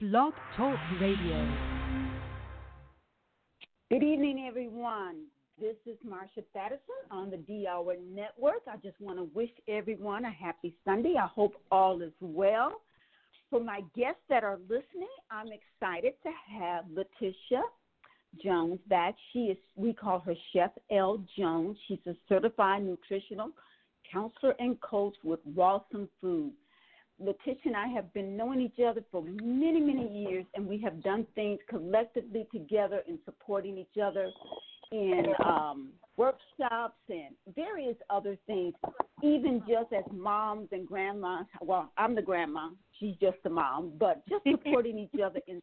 Blog Talk Radio. Good evening, everyone. This is Marsha Thadison on the D-Hour Network. I just want to wish everyone a happy Sunday. I hope all is well. For my guests that are listening, I'm excited to have Letitia Jones back. We call her Chef L. Jones. She's a certified nutritional counselor and coach with Rawsome Foods. Letitia and I have been knowing each other for many, many years, and we have done things collectively together in supporting each other in workshops and various other things, even just as moms and grandmas. Well, I'm the grandma. She's just the mom, but just supporting each other in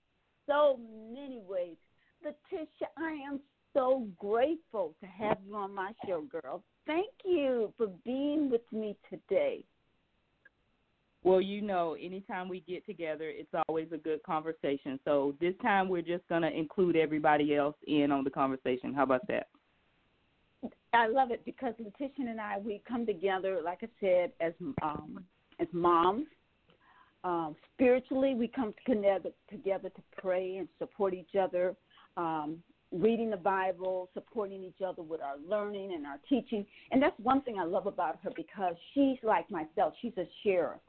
so many ways. Letitia, I am so grateful to have you on my show, girl. Thank you for being with me today. Well, you know, anytime we get together, it's always a good conversation. So this time we're just going to include everybody else in on the conversation. How about that? I love it because Letitia and I, we come together, like I said, as moms. Spiritually, we come together to pray and support each other, reading the Bible, supporting each other with our learning and our teaching. And that's one thing I love about her because she's like myself. She's a sharer.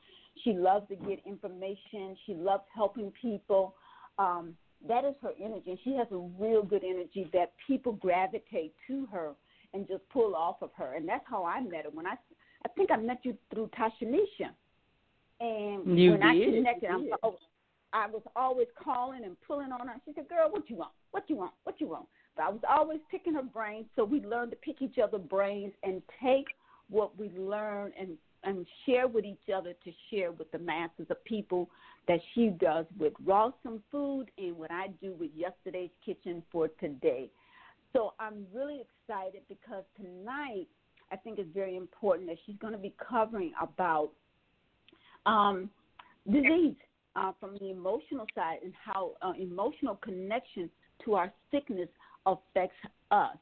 She loves to get information. She loves helping people. That is her energy. And she has a real good energy that people gravitate to her and just pull off of her. And that's how I met her. When I think I met you through Tashanisha. And you when did. I connected, I was always calling and pulling on her. She said, girl, what you want? What you want? What you want? So I was always picking her brains. So we learned to pick each other's brains and take what we learn and share with each other to share with the masses of people that she does with Rawsome Food and what I do with Yesterday's Kitchen for Today. So I'm really excited because tonight I think it's very important that she's going to be covering about disease from the emotional side and how emotional connection to our sickness affects us.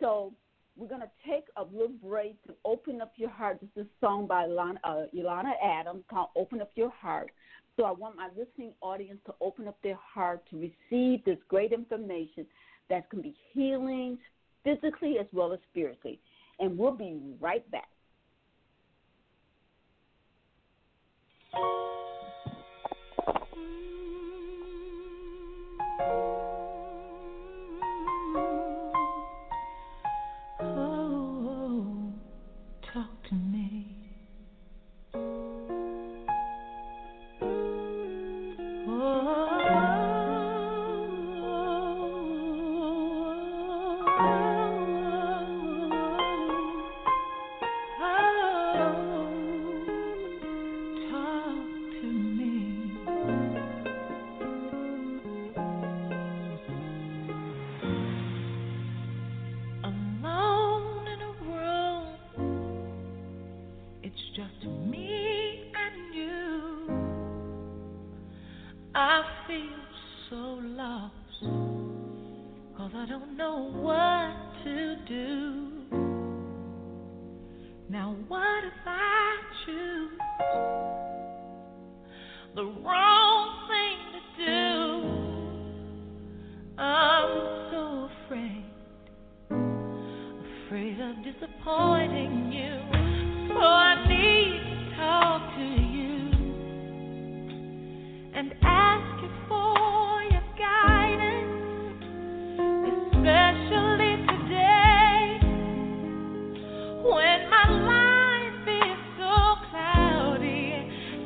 So we're going to take a little break to open up your heart. This is a song by Yolanda Adams called Open Up Your Heart. So I want my listening audience to open up their heart to receive this great information that can be healing physically as well as spiritually. And we'll be right back.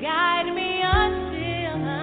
Guide me until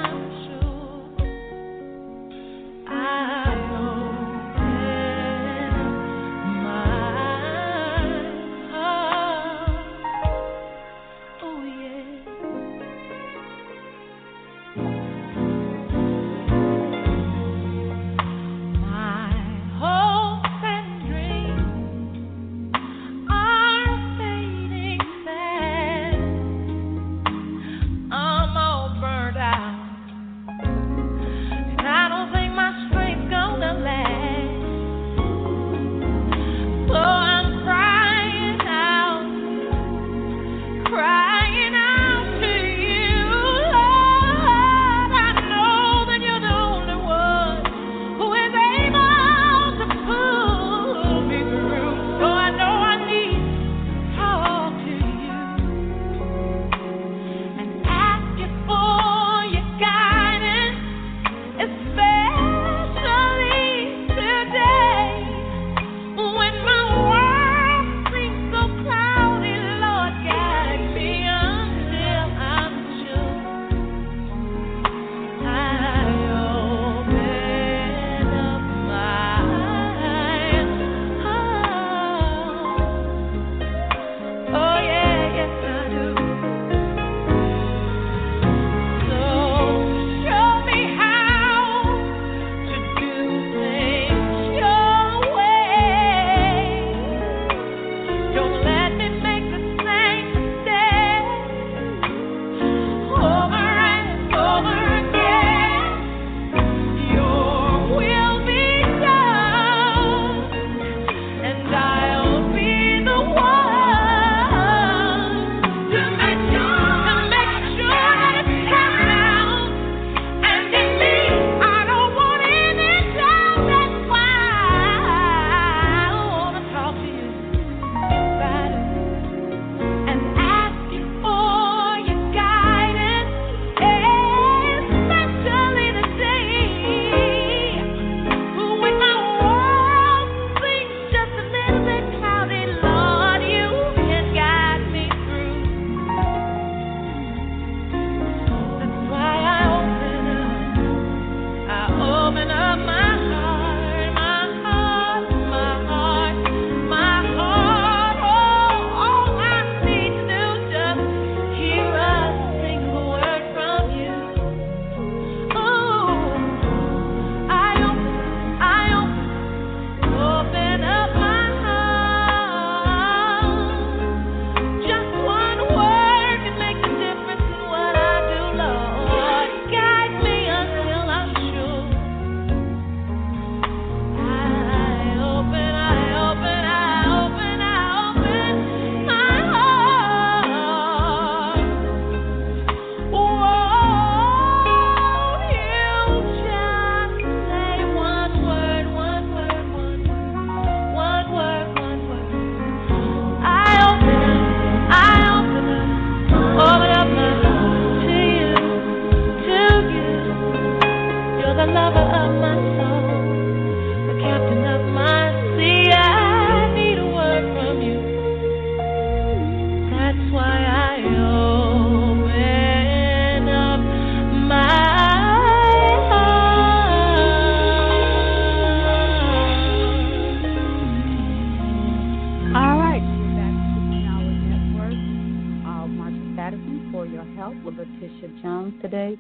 Today,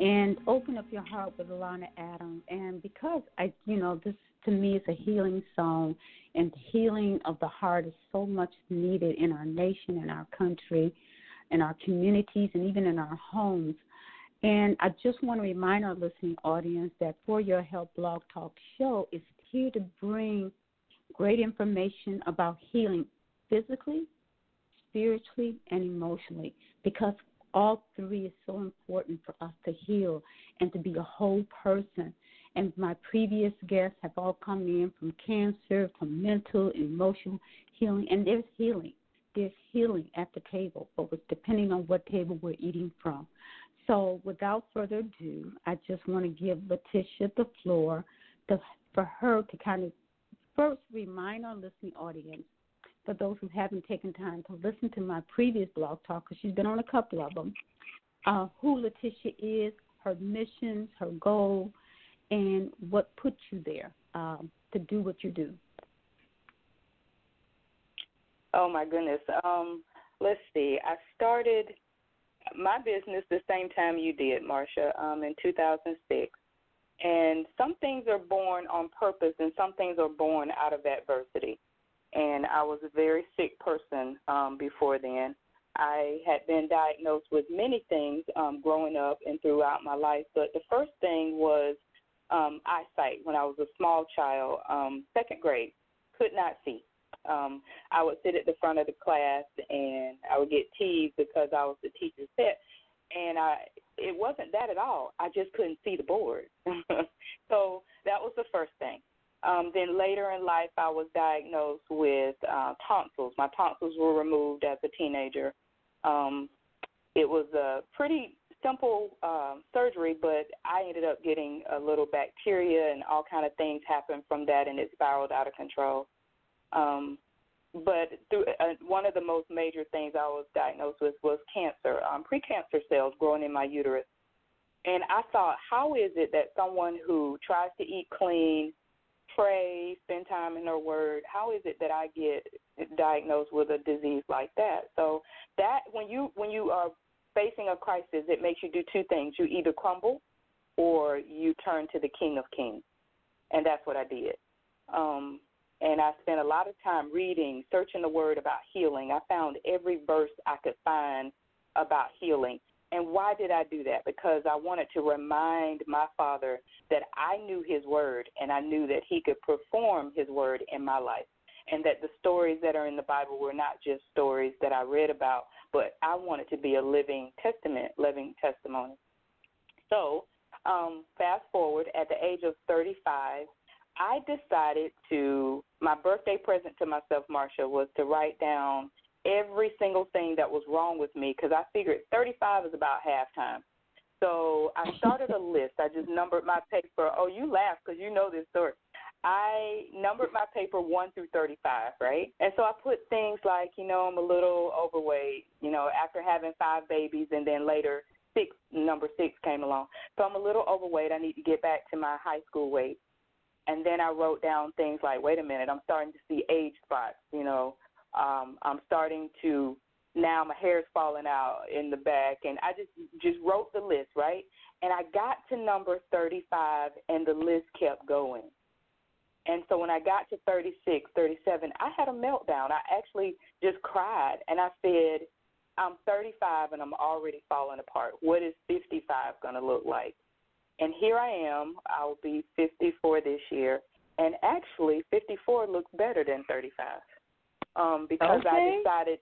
and open up your heart with Alana Adams. And because this to me is a healing song, and healing of the heart is so much needed in our nation, in our country, in our communities, and even in our homes. And I just want to remind our listening audience that For Your Health Blog Talk Show is here to bring great information about healing physically, spiritually, and emotionally, because all three is so important for us to heal and to be a whole person. And my previous guests have all come in from cancer, from mental, emotional healing, and there's healing. There's healing at the table, but it's depending on what table we're eating from. So without further ado, I just want to give Letitia the floor for her to kind of first remind our listening audience, for those who haven't taken time to listen to my previous blog talk, because she's been on a couple of them, who Letitia is, her missions, her goal, and what put you there to do what you do. Oh, my goodness. Let's see. I started my business the same time you did, Marsha, in 2006. And some things are born on purpose, and some things are born out of adversity. And I was a very sick person before then. I had been diagnosed with many things growing up and throughout my life, but the first thing was eyesight. When I was a small child, second grade, could not see. I would sit at the front of the class, and I would get teased because I was the teacher's pet, and it wasn't that at all. I just couldn't see the board. So that was the first thing. Then later in life, I was diagnosed with tonsils. My tonsils were removed as a teenager. It was a pretty simple surgery, but I ended up getting a little bacteria and all kind of things happened from that, and it spiraled out of control. But one of the most major things I was diagnosed with was cancer, precancer cells growing in my uterus. And I thought, how is it that someone who tries to eat clean, pray, spend time in her word, how is it that I get diagnosed with a disease like that? So that when you are facing a crisis, it makes you do two things. You either crumble or you turn to the King of Kings, and that's what I did. And I spent a lot of time reading, searching the word about healing. I found every verse I could find about healing. And why did I do that? Because I wanted to remind my father that I knew his word, and I knew that he could perform his word in my life, and that the stories that are in the Bible were not just stories that I read about, but I wanted to be a living testament, living testimony. So fast forward, at the age of 35, I decided to, my birthday present to myself, Marsha, was to write down every single thing that was wrong with me, because I figured 35 is about halftime. So I started a list. I just numbered my paper. Oh, you laugh because you know this story. I numbered my paper 1 through 35, right? And so I put things like, I'm a little overweight, after having 5 babies, and then later number 6 came along. So I'm a little overweight. I need to get back to my high school weight. And then I wrote down things like, wait a minute, I'm starting to see age spots, I'm starting to, now my hair's falling out in the back, and I just wrote the list, right? And I got to number 35, and the list kept going. And so when I got to 36, 37, I had a meltdown. I actually just cried, and I said, I'm 35, and I'm already falling apart. What is 55 going to look like? And here I am. I'll be 54 this year, and actually 54 looks better than 35. Because I decided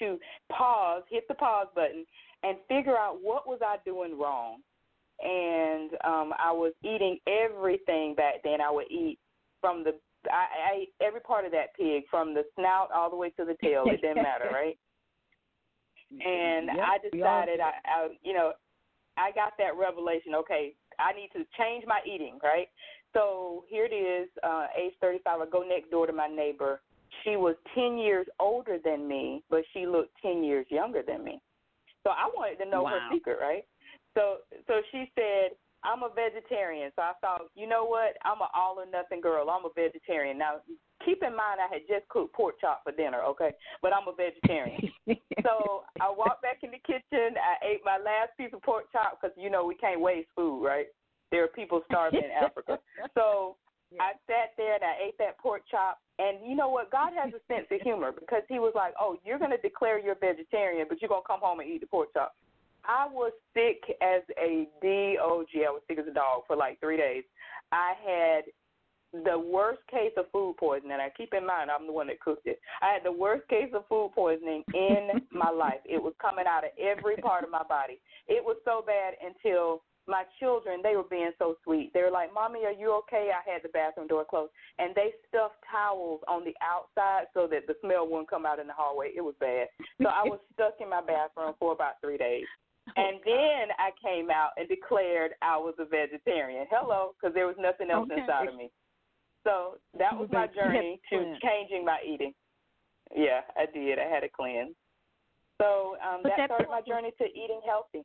to pause, hit the pause button, and figure out what was I doing wrong. And I was eating everything back then. I would eat I ate every part of that pig, from the snout all the way to the tail. It didn't matter, right? And yep, I decided, I got that revelation, okay, I need to change my eating, right? So here it is, age 35, I go next door to my neighbor. She was 10 years older than me, but she looked 10 years younger than me. So I wanted to know wow. her secret, right? So she said, I'm a vegetarian. So I thought, you know what? I'm an all-or-nothing girl. I'm a vegetarian. Now, keep in mind I had just cooked pork chop for dinner, okay? But I'm a vegetarian. So I walked back in the kitchen. I ate my last piece of pork chop because, you know, we can't waste food, right? There are people starving in Africa. So I sat there and I ate that pork chop. And you know what? God has a sense of humor because he was like, oh, you're going to declare you're vegetarian, but you're going to come home and eat the pork chop. I was sick as a dog. I was sick as a dog for like 3 days. I had the worst case of food poisoning. And I keep in mind, I'm the one that cooked it. I had the worst case of food poisoning in my life. It was coming out of every part of my body. It was so bad until my children, they were being so sweet. They were like, Mommy, are you okay? I had the bathroom door closed. And they stuffed towels on the outside so that the smell wouldn't come out in the hallway. It was bad. So I was stuck in my bathroom for about 3 days. And then I came out and declared I was a vegetarian. Hello, because there was nothing else inside of me. So that was my journey to changing my eating. Yeah, I did. I had a cleanse. So that started my journey to eating healthy.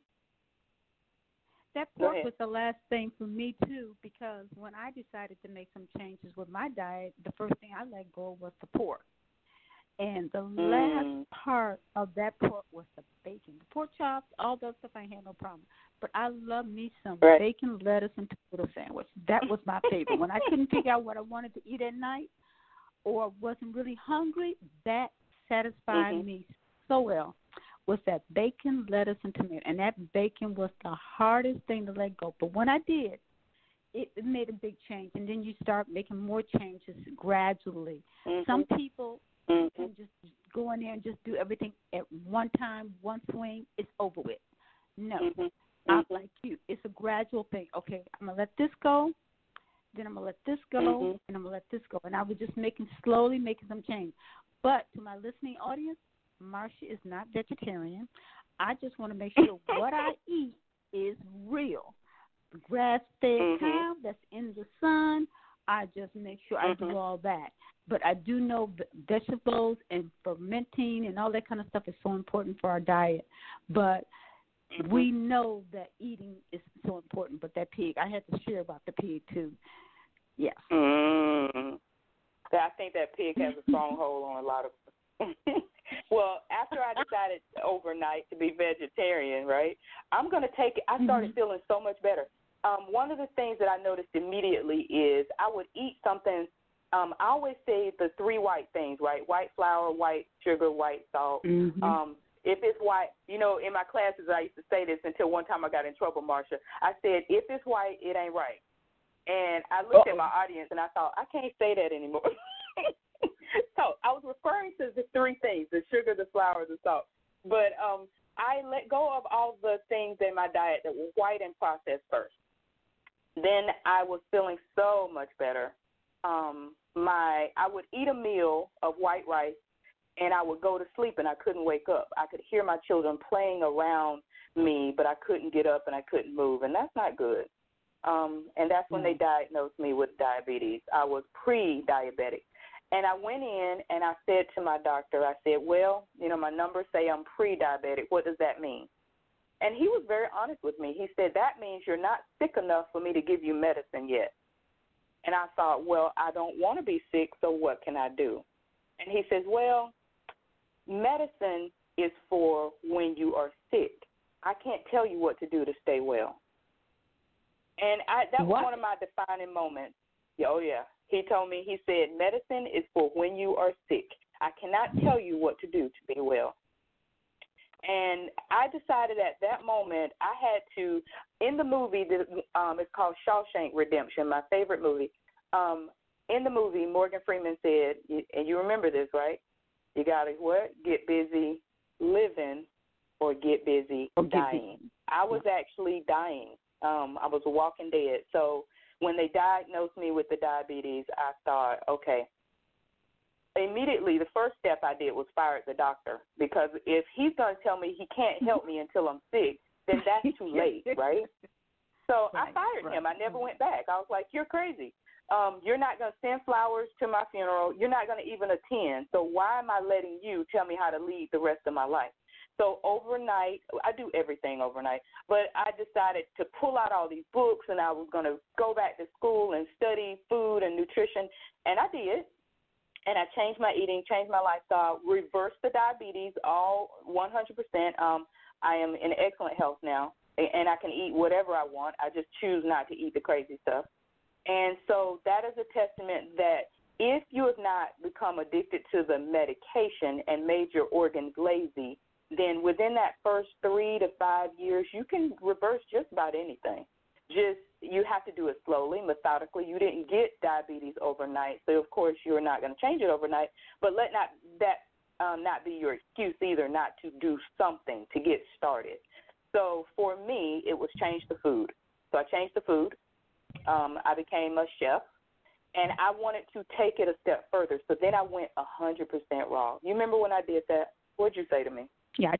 That pork was the last thing for me, too, because when I decided to make some changes with my diet, the first thing I let go was the pork. And the last part of that pork was the bacon. The pork chops, all that stuff, I had no problem. But I love me some bacon, lettuce, and tomato sandwich. That was my favorite. When I couldn't figure out what I wanted to eat at night or wasn't really hungry, that satisfied me so well, was that bacon, lettuce, and tomato. And that bacon was the hardest thing to let go. But when I did, it made a big change. And then you start making more changes gradually. Some people... and just go in there and just do everything at one time, one swing, it's over with. No, I'm like you. It's a gradual thing. Okay, I'm going to let this go, then I'm going to let this go, and I'm going to let this go. And I was just slowly making some change. But to my listening audience, Marsha is not vegetarian. I just want to make sure what I eat is real. Grass-fed cow that's in the sun, I just make sure I do all that. But I do know vegetables and fermenting and all that kind of stuff is so important for our diet. But we know that eating is so important. But that pig, I had to share about the pig, too. Yeah. I think that pig has a stronghold on a lot of us. Well, after I decided overnight to be vegetarian, right, I'm going to take it. I started feeling so much better. One of the things that I noticed immediately is I would eat something. I always say the three white things, right? White flour, white sugar, white salt. If it's white, you know, in my classes I used to say this until one time I got in trouble, Marsha. I said, if it's white, it ain't right. And I looked at my audience and I thought, I can't say that anymore. So I was referring to the three things, the sugar, the flour, the salt. But I let go of all the things in my diet that were white and processed first. Then I was feeling so much better. I would eat a meal of white rice, and I would go to sleep, and I couldn't wake up. I could hear my children playing around me, but I couldn't get up and I couldn't move, and that's not good. And that's when they diagnosed me with diabetes. I was pre-diabetic. And I went in, and I said to my doctor, I said, well, you know, my numbers say I'm pre-diabetic. What does that mean? And he was very honest with me. He said, that means you're not sick enough for me to give you medicine yet. And I thought, well, I don't want to be sick, so what can I do? And he says, well, medicine is for when you are sick. I can't tell you what to do to stay well. And that was one of my defining moments. Oh, yeah. He told me, he said, medicine is for when you are sick. I cannot tell you what to do to be well. And I decided at that moment I had to, in the movie, it's called Shawshank Redemption, my favorite movie. In the movie, Morgan Freeman said, and you remember this, right? You got to get busy living or get busy dying. I was actually dying. I was walking dead. So when they diagnosed me with the diabetes, I thought, okay. Immediately, the first step I did was fire the doctor because if he's going to tell me he can't help me until I'm sick, then that's too late, right? So I fired him. I never went back. I was like, you're crazy. You're not going to send flowers to my funeral. You're not going to even attend. So why am I letting you tell me how to lead the rest of my life? So overnight, I do everything overnight, but I decided to pull out all these books, and I was going to go back to school and study food and nutrition, and I did. And I changed my eating, changed my lifestyle, reversed the diabetes, all 100%. I am in excellent health now, and I can eat whatever I want. I just choose not to eat the crazy stuff. And so that is a testament that if you have not become addicted to the medication and made your organs lazy, then within that first 3 to 5 years, you can reverse just about anything. Just you have to do it slowly, methodically. You didn't get diabetes overnight, so, of course, you're not going to change it overnight. But let not that not be your excuse either not to do something to get started. So for me, it was change the food. So I changed the food. I became a chef, and I wanted to take it a step further. So then I went 100% raw. You remember when I did that? What did you say to me? Yeah,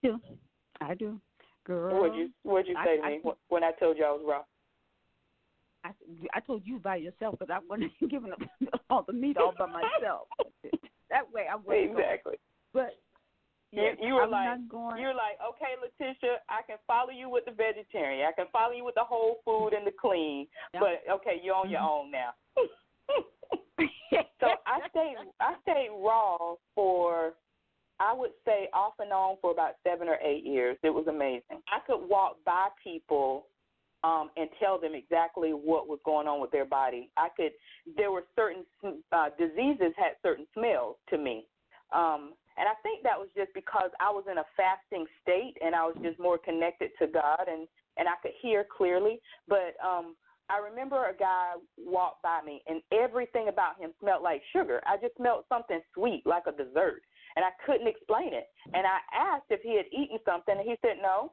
I do. Girl. What did you say to me when I told you I was raw? I told you by yourself because I wasn't giving up all the meat all by myself. That way I wasn't exactly. But yes, you were like, okay, Letitia, I can follow you with the vegetarian. I can follow you with the whole food and the clean. Yeah. But okay, you're on your own now. So I stayed raw for, I would say, off and on for about 7 or 8 years. It was amazing. I could walk by people and tell them exactly what was going on with their body. There were certain diseases had certain smells to me. And I think that was just because I was in a fasting state and I was just more connected to God and I could hear clearly. But I remember a guy walked by me and everything about him smelled like sugar. I just smelled something sweet, like a dessert. And I couldn't explain it. And I asked if he had eaten something, and he said no.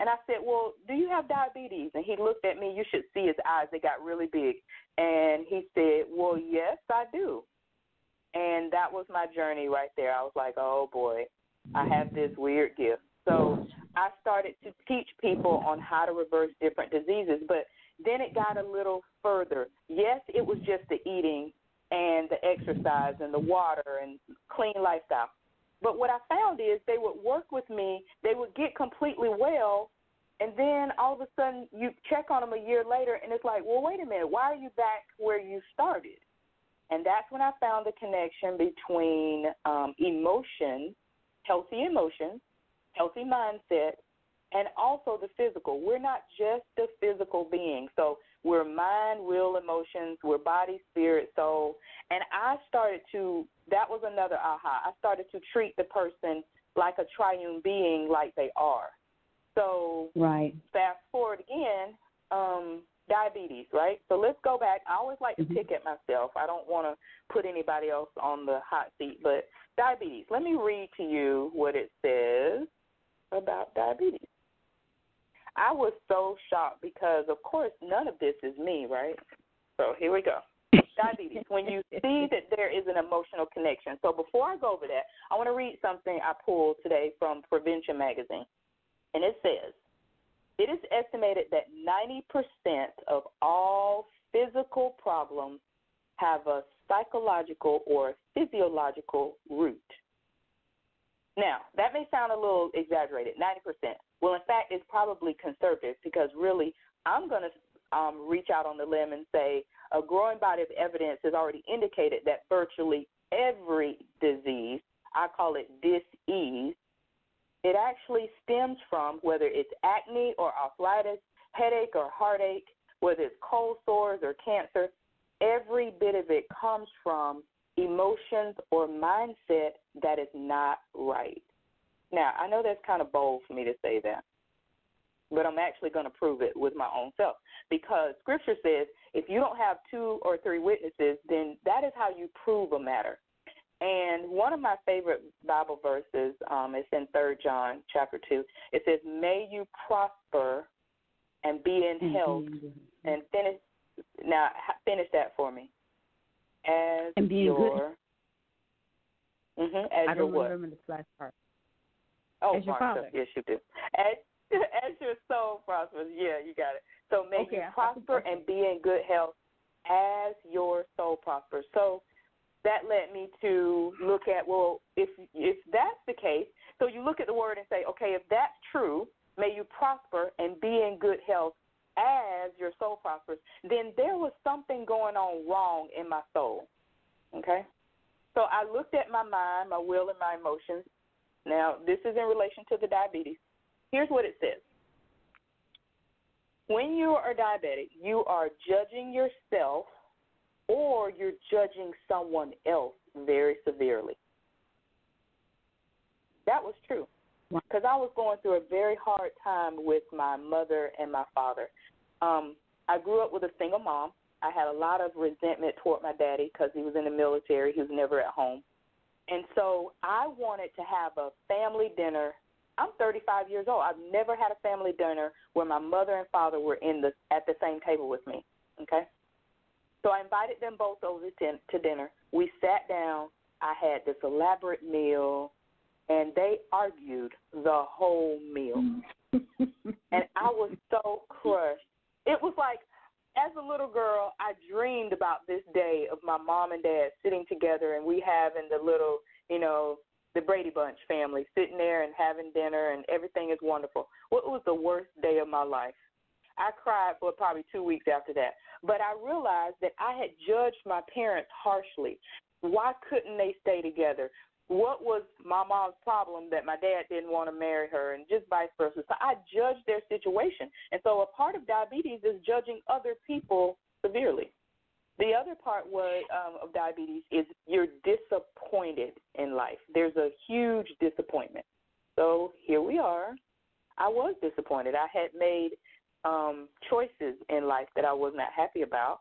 And I said, well, do you have diabetes? And he looked at me. You should see his eyes. They got really big. And he said, well, yes, I do. And that was my journey right there. I was like, oh, boy, I have this weird gift. So I started to teach people on how to reverse different diseases. But then it got a little further. Yes, it was just the eating and the exercise and the water and clean lifestyle. But what I found is they would work with me, they would get completely well, and then all of a sudden you check on them a year later, and it's like, well, wait a minute, why are you back where you started? And that's when I found the connection between emotion, healthy mindset, and also the physical. We're not just a physical being. So we're mind, will, emotions, we're body, spirit, soul. And that was another aha. I started to treat the person like a triune being, like they are. So fast forward again, diabetes, right? So let's go back. I always like to pick at myself. I don't want to put anybody else on the hot seat, but diabetes. Let me read to you what it says about diabetes. I was so shocked because, of course, none of this is me, right? So here we go. Diabetes, when you see that there is an emotional connection. So before I go over that, I want to read something I pulled today from Prevention Magazine. And it says, it is estimated that 90% of all physical problems have a psychological or physiological root. Now, that may sound a little exaggerated, 90%. Well, in fact, it's probably conservative because really I'm going to reach out on the limb and say a growing body of evidence has already indicated that virtually every disease, I call it dis-ease, it actually stems from whether it's acne or arthritis, headache or heartache, whether it's cold sores or cancer, every bit of it comes from emotions or mindset that is not right. Now, I know that's kind of bold for me to say that, but I'm actually going to prove it with my own self because Scripture says if you don't have 2 or 3 witnesses, then that is how you prove a matter. And one of my favorite Bible verses is in 3 John chapter 2. It says, may you prosper and be in health and finish. Now, finish that for me. And being good. As I don't remember the last part. Oh, as your Marsha, yes, you do. As, As your soul prospers. Yeah, you got it. So may you prosper and be in good health as your soul prospers. So that led me to look at, well, if that's the case, so you look at the word and say, okay, if that's true, may you prosper and be in good health as your soul prospers, then there was something going on wrong in my soul, okay? So I looked at my mind, my will, and my emotions. Now, this is in relation to the diabetes. Here's what it says. When you are diabetic, you are judging yourself or you're judging someone else very severely. That was true because I was going through a very hard time with my mother and my father. I grew up with a single mom. I had a lot of resentment toward my daddy because he was in the military. He was never at home. And so I wanted to have a family dinner. I'm 35 years old. I've never had a family dinner where my mother and father were at the same table with me, okay? So I invited them both over to dinner. We sat down. I had this elaborate meal, and they argued the whole meal. And I was so crushed. It was like, as a little girl, I dreamed about this day of my mom and dad sitting together and we having the little, you know, the Brady Bunch family sitting there and having dinner and everything is wonderful. Well, it was the worst day of my life. I cried for probably 2 weeks after that. But I realized that I had judged my parents harshly. Why couldn't they stay together? What was my mom's problem that my dad didn't want to marry her and just vice versa? So I judged their situation. And so a part of diabetes is judging other people severely. The other part of diabetes is you're disappointed in life. There's a huge disappointment. So here we are. I was disappointed. I had made choices in life that I was not happy about.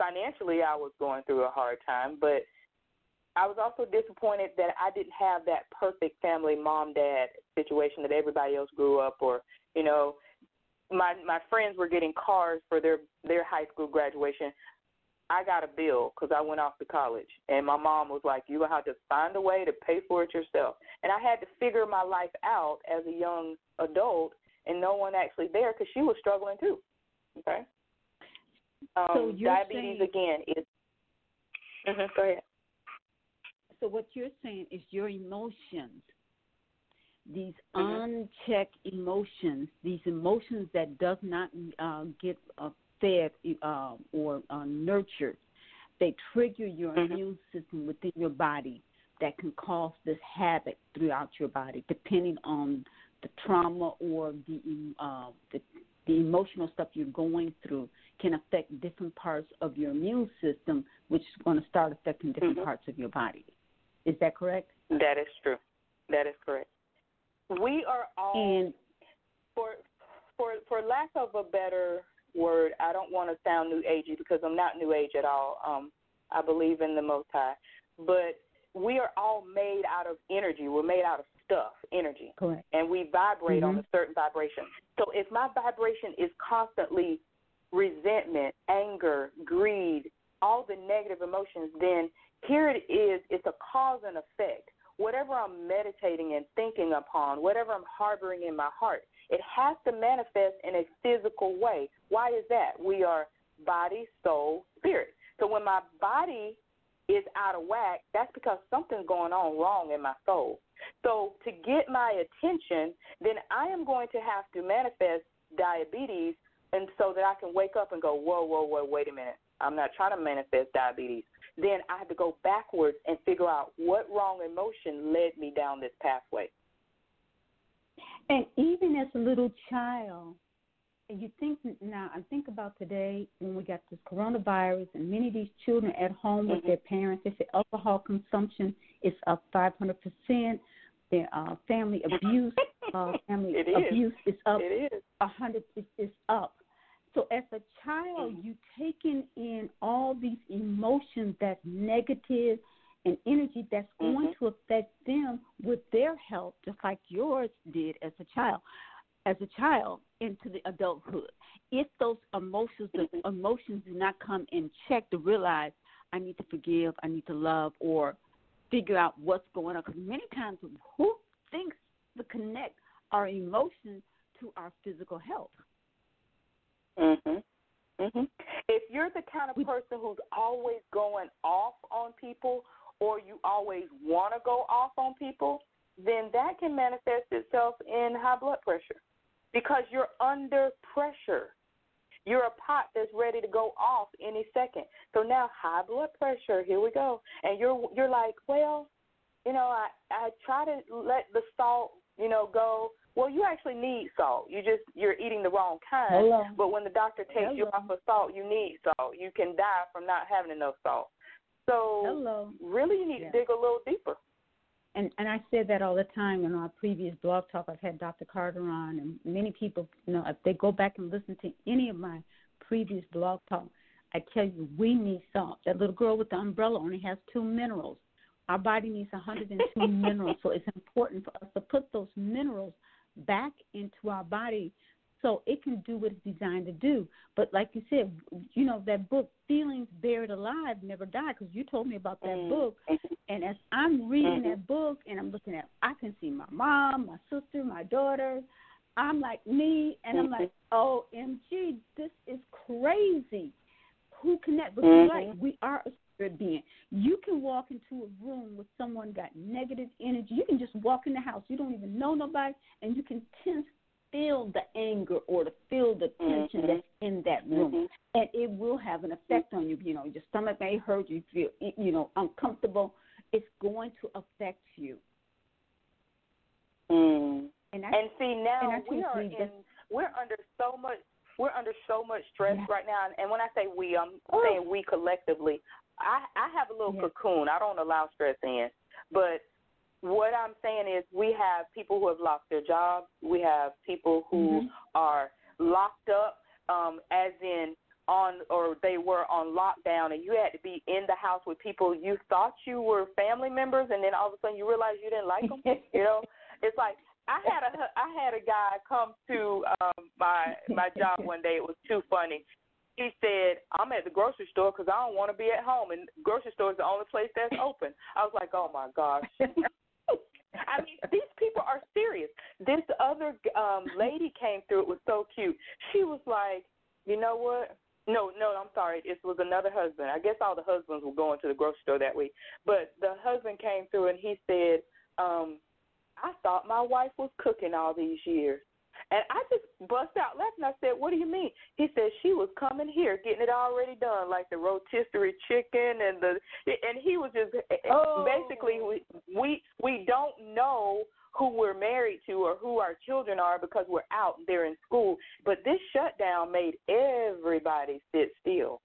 Financially, I was going through a hard time, but I was also disappointed that I didn't have that perfect family mom-dad situation that everybody else grew up or, you know, my friends were getting cars for their high school graduation. I got a bill because I went off to college, and my mom was like, you're going to have to find a way to pay for it yourself. And I had to figure my life out as a young adult, and no one actually there because she was struggling too, okay? So diabetes again is go ahead. So what you're saying is your emotions, these unchecked emotions, these emotions that does not get fed or nurtured, they trigger your immune system within your body that can cause this havoc throughout your body, depending on the trauma or the emotional stuff you're going through can affect different parts of your immune system, which is going to start affecting different parts of your body. Is that correct? That is true. That is correct. We are all, for lack of a better word, I don't want to sound New Agey because I'm not New Age at all. I believe in the Most High. But we are all made out of energy. We're made out of stuff, energy. Correct. And we vibrate on a certain vibration. So if my vibration is constantly resentment, anger, greed, all the negative emotions, then here it is, it's a cause and effect. Whatever I'm meditating and thinking upon, whatever I'm harboring in my heart, it has to manifest in a physical way. Why is that? We are body, soul, spirit. So when my body is out of whack, that's because something's going on wrong in my soul. So to get my attention, then I am going to have to manifest diabetes, and so that I can wake up and go, whoa, whoa, whoa, wait a minute. I'm not trying to manifest diabetes. Then I have to go backwards and figure out what wrong emotion led me down this pathway. And even as a little child, you think now, I think about today when we got this coronavirus and many of these children at home with their parents, they say alcohol consumption is up 500%. Their family abuse, is up 100%. It's up. So as a child, you taking in all these emotions that's negative and energy that's going to affect them with their health, just like yours did as a child. Into the adulthood, if those emotions, the emotions do not come in check to realize I need to forgive, I need to love, or figure out what's going on. Because many times, who thinks to connect our emotions to our physical health. Mhm. Mhm. If you're the kind of person who's always going off on people, or you always want to go off on people, then that can manifest itself in high blood pressure, because you're under pressure. You're a pot that's ready to go off any second. So now high blood pressure, here we go. And you're like, well, you know, I try to let the salt, you know, go. Well, you actually need salt. You're eating the wrong kind. Hello. But when the doctor takes you off of salt, you need salt. You can die from not having enough salt. So really you need to dig a little deeper. And I said that all the time in our previous blog talk. I've had Dr. Carter on, and many people, you know, if they go back and listen to any of my previous blog talk, I tell you, we need salt. That little girl with the umbrella only has 2 minerals. Our body needs 102 minerals, so it's important for us to put those minerals back into our body so it can do what it's designed to do. But like you said, you know, that book, Feelings Buried Alive, Never Die, because you told me about that book. And as I'm reading that book and I'm looking at, I can see my mom, my sister, my daughter. I'm like me, and I'm like, OMG, this is crazy. Who connect with you like? We are a spirit being. You can walk into a room with someone got negative energy. You can just walk in the house. You don't even know nobody, and you can feel the anger or to feel the tension that's in that room, and it will have an effect on you. You know, your stomach may hurt, you feel, you know, uncomfortable. It's going to affect you. And see, now we're under so much stress right now. And when I say we, I'm saying we collectively. I have a little cocoon. I don't allow stress in, but what I'm saying is we have people who have lost their jobs. We have people who are locked up, as in on, or they were on lockdown, and you had to be in the house with people you thought you were family members, and then all of a sudden you realize you didn't like them. You know, it's like I had a guy come to my job one day. It was too funny. He said, I'm at the grocery store because I don't want to be at home, and the grocery store is the only place that's open. I was like, oh, my gosh. I mean, these people are serious. This other lady came through. It was so cute. She was like, you know what? No, I'm sorry. It was another husband. I guess all the husbands were going to the grocery store that week. But the husband came through, and he said, I thought my wife was cooking all these years. And I just bust out laughing. I said, what do you mean? He said, she was coming here, getting it already done, like the rotisserie chicken. And he was just basically, we don't know who we're married to or who our children are because we're out and they're in school. But this shutdown made everybody sit still.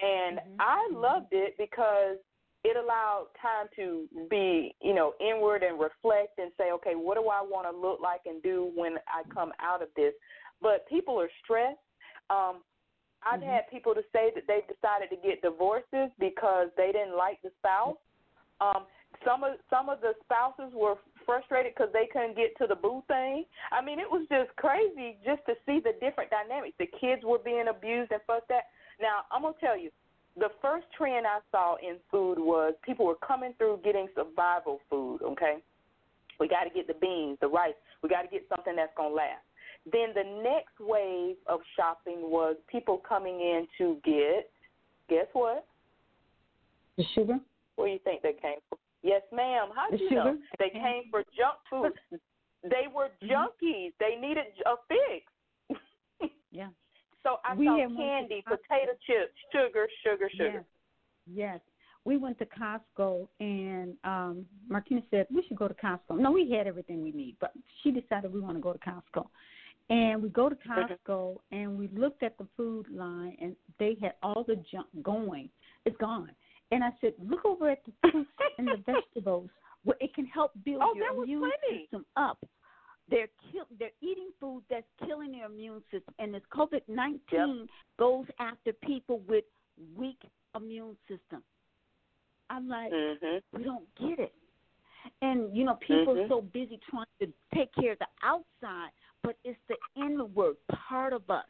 And I loved it because it allowed time to be, you know, inward and reflect and say, okay, what do I want to look like and do when I come out of this? But people are stressed. I've had people to say that they've decided to get divorces because they didn't like the spouse. Some of the spouses were frustrated because they couldn't get to the boo thing. I mean, it was just crazy just to see the different dynamics. The kids were being abused and fucked at. Now, I'm going to tell you, the first trend I saw in food was people were coming through getting survival food, okay? We got to get the beans, the rice. We got to get something that's going to last. Then the next wave of shopping was people coming in to get, guess what? The sugar. Where do you think they came from? Yes, ma'am. How did you know? They came for junk food. They were junkies. They needed a fix. Yeah. So I saw candy, potato chips, sugar. Yes. We went to Costco, and Martina said, we should go to Costco. No, we had everything we need, but she decided we want to go to Costco. And we go to Costco, and we looked at the food line, and they had all the junk going. It's gone. And I said, look over at the fruits and the vegetables where it can help build your immune system up. They're eating food that's killing their immune system, and this COVID-19 goes after people with weak immune system. I'm like, we don't get it. And, you know, people are so busy trying to take care of the outside, but it's the inward part of us.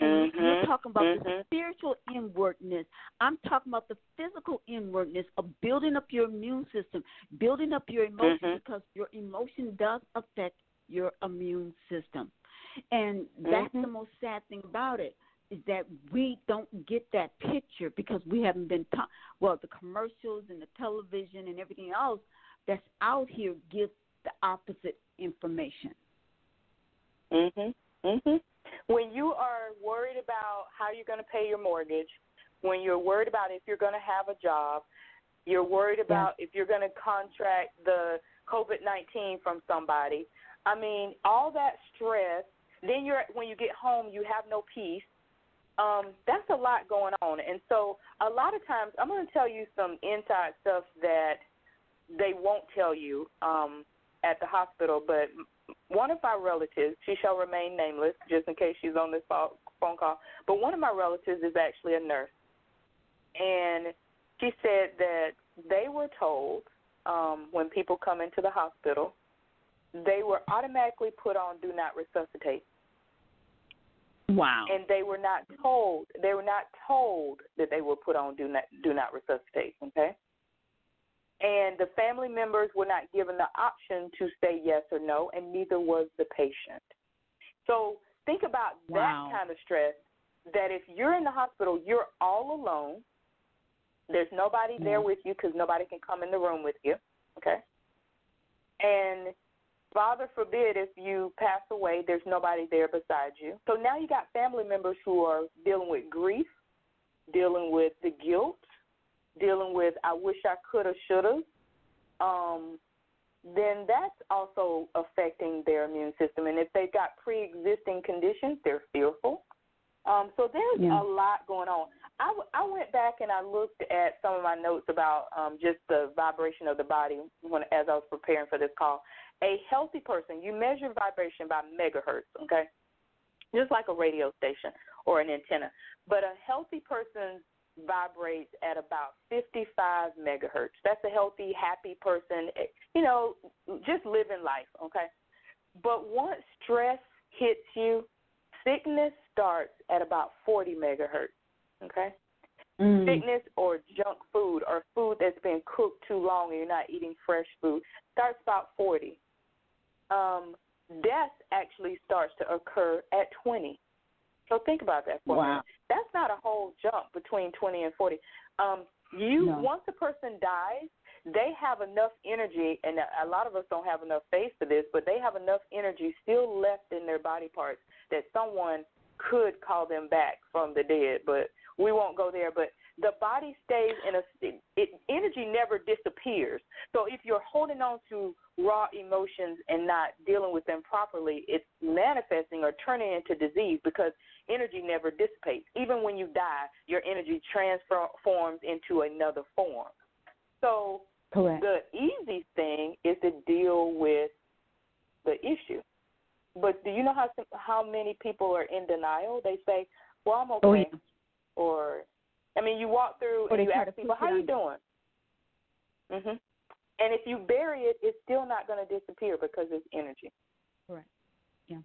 Mm-hmm. You're talking about the spiritual inwardness. I'm talking about the physical inwardness of building up your immune system, building up your emotions, because your emotion does affect your immune system. And that's the most sad thing about it, is that we don't get that picture because we haven't been taught. Well, the commercials and the television and everything else that's out here gives the opposite information. When you are worried about how you're going to pay your mortgage, when you're worried about if you're going to have a job, you're worried about if you're going to contract the COVID-19 from somebody. I mean, all that stress. Then you're when you get home, you have no peace. That's a lot going on. And so a lot of times, I'm going to tell you some inside stuff that they won't tell you at the hospital, but one of my relatives, she shall remain nameless just in case she's on this phone call, but one of my relatives is actually a nurse. And she said that they were told when people come into the hospital, they were automatically put on do not resuscitate. Wow. And they were not told. They were not told that they were put on do not resuscitate, okay? And the family members were not given the option to say yes or no, and neither was the patient. So think about that kind of stress, that if you're in the hospital, you're all alone. There's nobody there with you because nobody can come in the room with you, okay? And Father forbid if you pass away, there's nobody there beside you. So now you got family members who are dealing with grief, dealing with the guilt, dealing with I wish I could have, should have. Then that's also affecting their immune system. And if they've got pre-existing conditions, they're fearful. So there's a lot going on. I went back and I looked at some of my notes about just the vibration of the body as I was preparing for this call. A healthy person, you measure vibration by megahertz, okay, just like a radio station or an antenna. But a healthy person vibrates at about 55 megahertz. That's a healthy, happy person, you know, just living life, okay? But once stress hits you, sickness starts at about 40 megahertz, okay? Sickness or junk food or food that's been cooked too long and you're not eating fresh food starts about 40. Death actually starts to occur at 20. So think about that for a minute. That's not a whole jump between 20 and 40. Once a person dies, they have enough energy, and a lot of us don't have enough faith for this, but they have enough energy still left in their body parts that someone could call them back from the dead, but we won't go there. But the body stays in energy never disappears. So if you're holding on to raw emotions and not dealing with them properly, it's manifesting or turning into disease because energy never dissipates. Even when you die, your energy transforms into another form. So the easy thing is to deal with the issue. But do you know how many people are in denial? They say, well, I'm okay. Oh, yeah. Or, I mean, you walk through and you ask people, how you doing? And if you bury it, it's still not going to disappear because it's energy. Right. Yeah.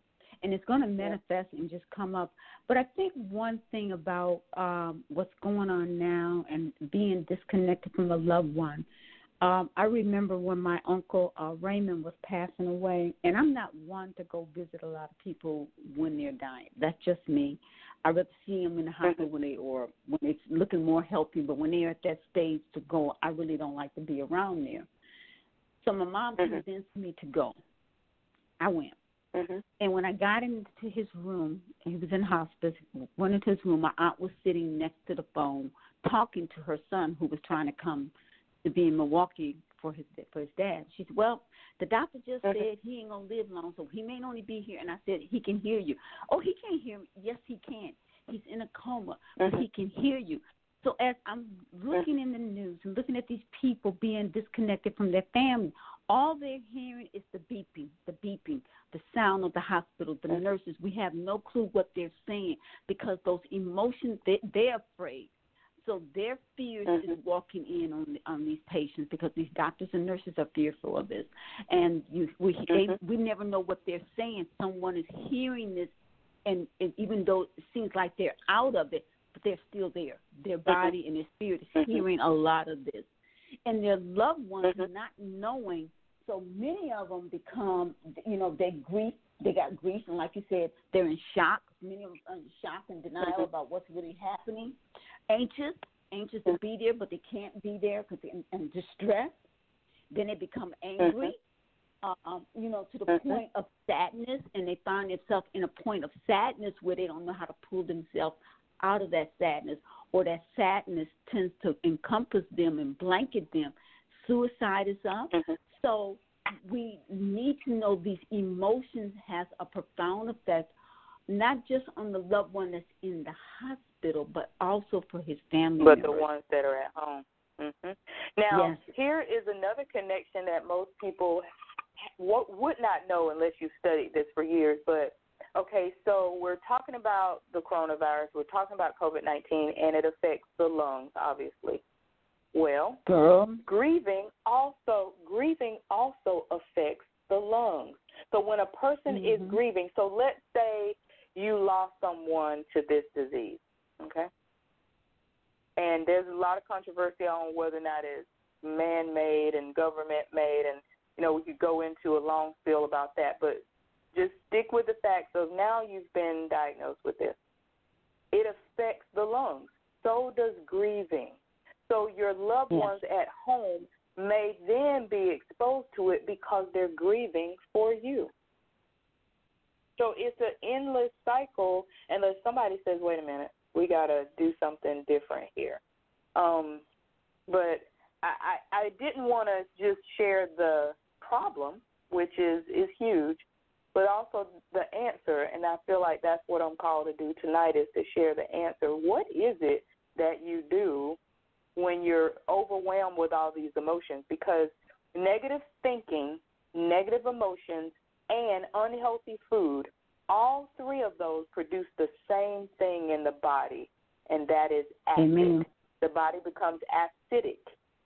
And it's going to manifest and just come up. But I think one thing about what's going on now and being disconnected from a loved one, I remember when my uncle Raymond was passing away, and I'm not one to go visit a lot of people when they're dying. That's just me. I'd rather see them in the hospital when it's looking more healthy, but when they're at that stage to go, I really don't like to be around there. So my mom convinced me to go. I went. And when I got into his room, and he was in hospice, went into his room, my aunt was sitting next to the phone talking to her son who was trying to come to be in Milwaukee for his dad. She said, well, the doctor just said he ain't going to live long, so he may only be here. And I said, he can hear you. Oh, he can't hear me. Yes, he can. He's in a coma, but he can hear you. So as I'm looking in the news and looking at these people being disconnected from their family, all they're hearing is the beeping, the sound of the hospital, the nurses. We have no clue what they're saying because those emotions, they're afraid. So their fears is walking in on these patients because these doctors and nurses are fearful of this. And we never know what they're saying. Someone is hearing this and even though it seems like they're out of it, but they're still there. Their body and their spirit is hearing a lot of this. And their loved ones are not knowing. So many of them become, you know, they got grief, and like you said, they're in shock. Many of them are in shock and denial about what's really happening. Anxious to be there, but they can't be there because they're in distress. Then they become angry. You know, to the point of sadness, and they find themselves in a point of sadness where they don't know how to pull themselves out of that sadness, or that sadness tends to encompass them and blanket them. Suicide is up. So we need to know these emotions has a profound effect, not just on the loved one that's in the hospital, but also for his family members. But the ones that are at home. Now, here is another connection that most people would not know unless you studied this for years. But, okay, so we're talking about the coronavirus. We're talking about COVID-19, and it affects the lungs, obviously. Well, grieving also affects the lungs. So when a person is grieving, so let's say you lost someone to this disease, okay? And there's a lot of controversy on whether or not it's man-made and government-made, and, you know, we could go into a long spiel about that, but just stick with the facts of now you've been diagnosed with this. It affects the lungs. So does grieving. So your loved ones at home may then be exposed to it because they're grieving for you. So it's an endless cycle unless somebody says, wait a minute, we got to do something different here. But I didn't want to just share the problem, which is huge, but also the answer, and I feel like that's what I'm called to do tonight is to share the answer. What is it that you do when you're overwhelmed with all these emotions? Because negative thinking, negative emotions, and unhealthy food, all three of those produce the same thing in the body, and that is acid. Amen. The body becomes acidic,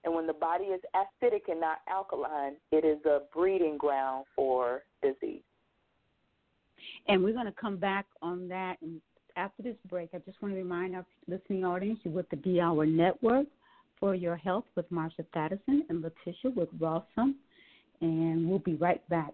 and when the body is acidic and not alkaline, it is a breeding ground for disease. And we're going to come back on that after this break. I just want to remind our listening audience you're with the D-Hour Network for Your Health with Marsha Thadison and Letitia with Rawsome, and we'll be right back.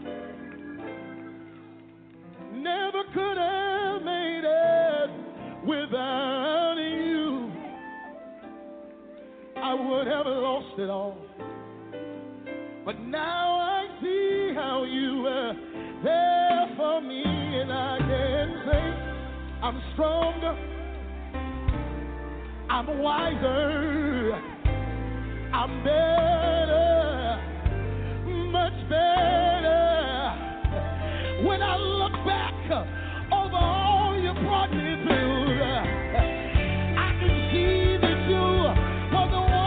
it. Never could have made it without you. I would have lost it all. But now I see how you were there for me, and I can say I'm stronger, I'm wiser, I'm better, much better. When I look back over all you brought me through, I can see that you were the one. I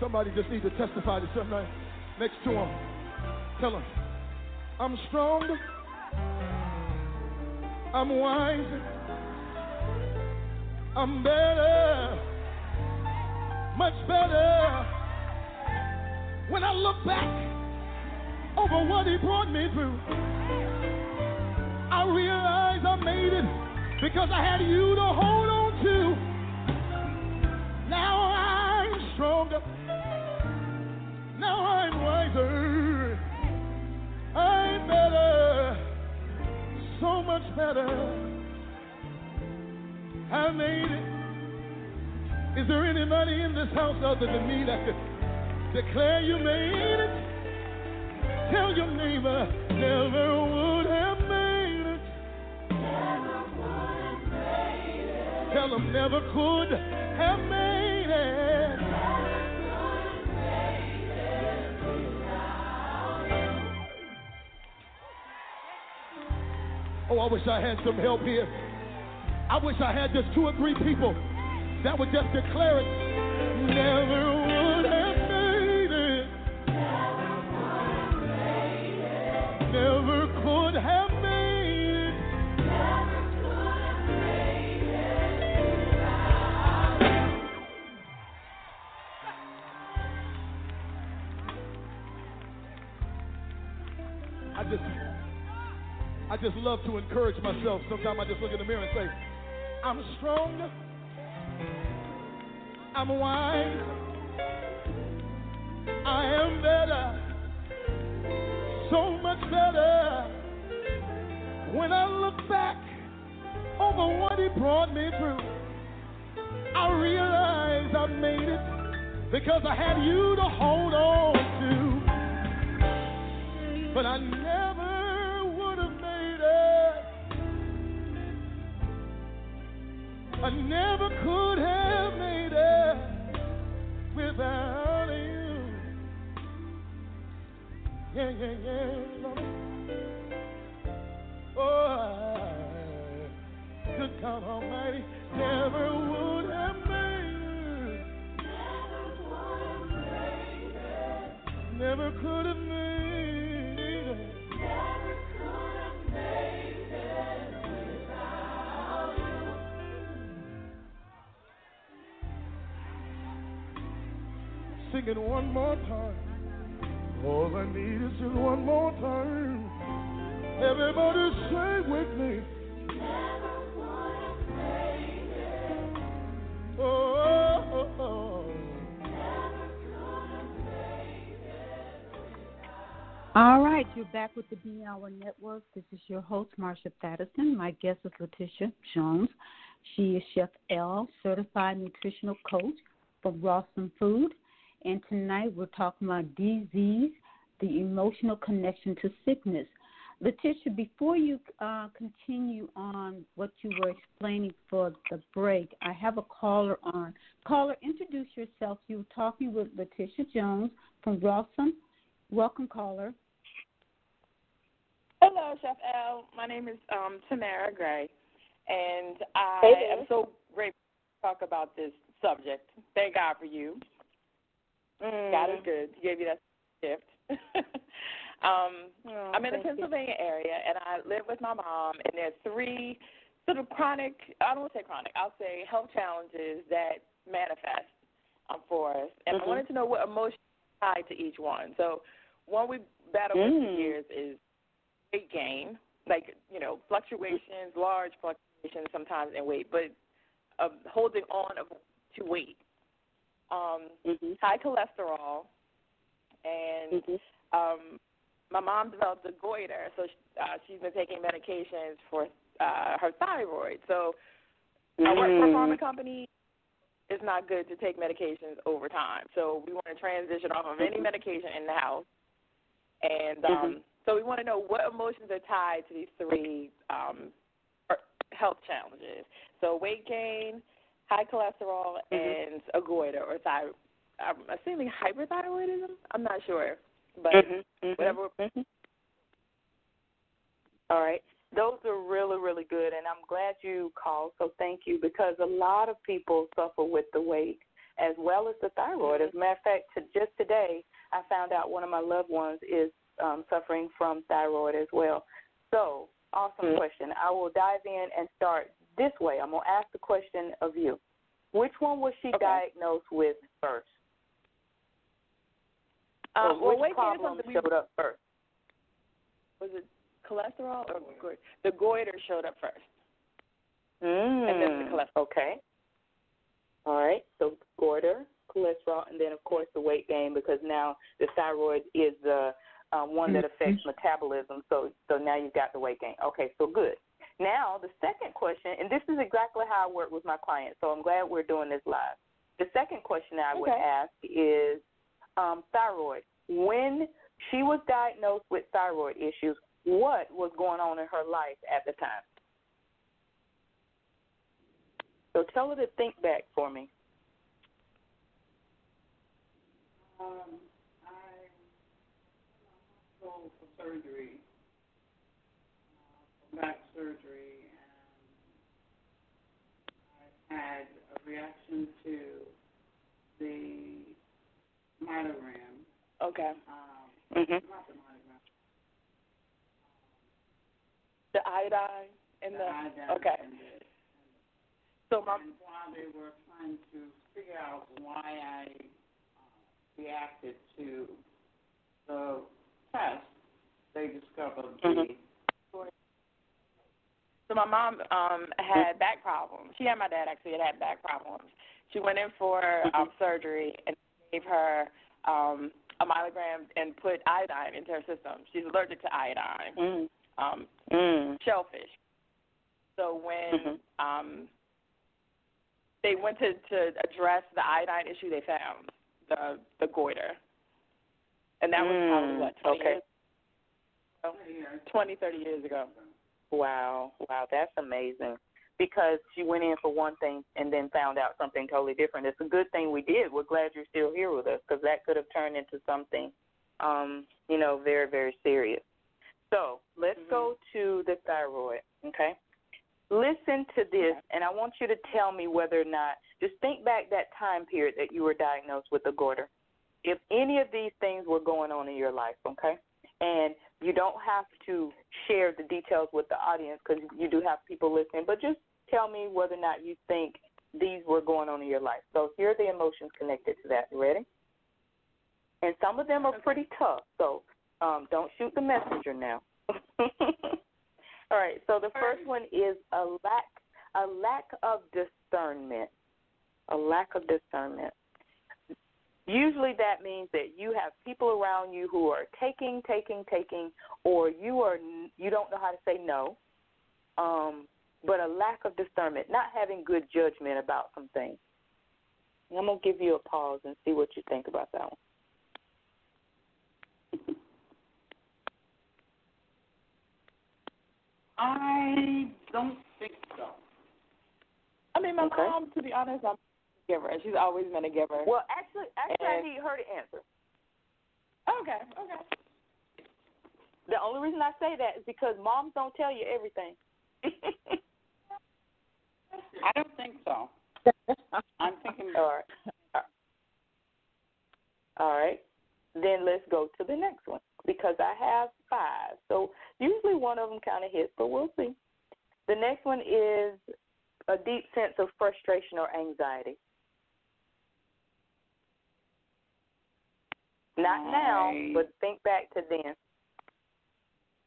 Somebody just needs to testify to somebody next to him. Tell him, I'm strong, I'm wise, I'm better, much better. When I look back over what he brought me through, I realize I made it because I had you to hold on to. Now I'm stronger. Now I'm wiser, I'm better, so much better. I made it. Is there anybody in this house other than me that could declare you made it? Tell your neighbor, never would have made it. Never would have made it. Tell them, never could have made it. Oh, I wish I had some help here. I wish I had just 2 or 3 people that would just declare it. Never would have made it. Never would have made it. Never could have made it. Never could have made it without. I just love to encourage myself. Sometimes I just look in the mirror and say, I'm strong, I'm wise, I am better, so much better. When I look back over what he brought me through, I realize I made it because I had you to hold on to. But I never could have made it without you. Yeah, yeah, yeah. Oh, good God Almighty, never would have made it. Never would have made it. Never could have made it. Never could have made it. Sing it one more time. All I need is just one more time. Everybody say with me. Never would have made it. Oh, oh, oh. Never could have made it. All right, you're back with the D-Hour Network. This is your host, Marsha Thadison. My guest is Letitia Jones. She is Chef L, certified nutritional coach from Rawsome Foods. And tonight we're talking about disease, the emotional connection to sickness. Letitia, before you continue on what you were explaining for the break, I have a caller on. Caller, introduce yourself. You were talking with Letitia Jones from Rawsome. Welcome, caller. Hello, Chef Al. My name is Tamara Gray, and I am so grateful to talk about this subject. Thank God for you. God is good. He gave you that gift. I'm in the Pennsylvania area, and I live with my mom, and there's three sort of chronic, I don't want to say chronic, I'll say health challenges that manifest for us. And I wanted to know what emotion is tied to each one. So one we battle with for years is weight gain, like, you know, fluctuations, large fluctuations sometimes in weight, but holding on to weight. High cholesterol, and my mom developed a goiter, so she's been taking medications for her thyroid. So I work for a pharma company. It's not good to take medications over time. So we want to transition off of any medication in the house. And so we want to know what emotions are tied to these three health challenges. So weight gain, high cholesterol, and a goiter or thyroid. I'm assuming hyperthyroidism? I'm not sure. But whatever. All right. Those are really, really good, and I'm glad you called, so thank you, because a lot of people suffer with the weight as well as the thyroid. As a matter of fact, just today I found out one of my loved ones is suffering from thyroid as well. So, awesome question. I will dive in and start this way. I'm going to ask the question of you. Which one was she diagnosed with first? Which problem showed up first? Was it cholesterol or goiter? The goiter showed up first. And then the cholesterol. Okay. All right. So goiter, cholesterol, and then, of course, the weight gain, because now the thyroid is the one that affects metabolism. So now you've got the weight gain. Okay, so good. Now, the second question, and this is exactly how I work with my clients, so I'm glad we're doing this live. The second question I would ask is thyroid. When she was diagnosed with thyroid issues, what was going on in her life at the time? So tell her to think back for me. I was home for surgery. Back surgery, and I had a reaction to the mitogram. Okay. Not the mitogram. The iodine and the iodine. Okay. And while they were trying to figure out why I reacted to the test, they discovered the. So my mom had back problems. She and my dad actually had back problems. She went in for surgery and gave her a myelogram and put iodine into her system. She's allergic to iodine, shellfish. So when they went to address the iodine issue, they found the goiter. And that was probably, what, 20, 30 years ago. Wow, that's amazing, because she went in for one thing and then found out something totally different. It's a good thing we did. We're glad you're still here with us, because that could have turned into something, you know, very, very serious. So let's go to the thyroid, okay? Listen to this, and I want you to tell me whether or not, just think back that time period that you were diagnosed with the goiter, if any of these things were going on in your life, okay? And you don't have to share the details with the audience, because you do have people listening, but just tell me whether or not you think these were going on in your life. So here are the emotions connected to that. You ready? And some of them are pretty tough, so don't shoot the messenger now. All right, so the first one is a lack of discernment, Usually that means that you have people around you who are taking, or you don't know how to say no, but a lack of discernment, not having good judgment about some things. And I'm going to give you a pause and see what you think about that one. I don't think so. I mean, my mom, to be honest, I'm a giver. She's always been a giver. Well, actually, I need her to answer. Okay. The only reason I say that is because moms don't tell you everything. I don't think so. I'm thinking more. All right. Then let's go to the next one because I have 5. So usually one of them kind of hits, but we'll see. The next one is a deep sense of frustration or anxiety. Not now, but think back to then.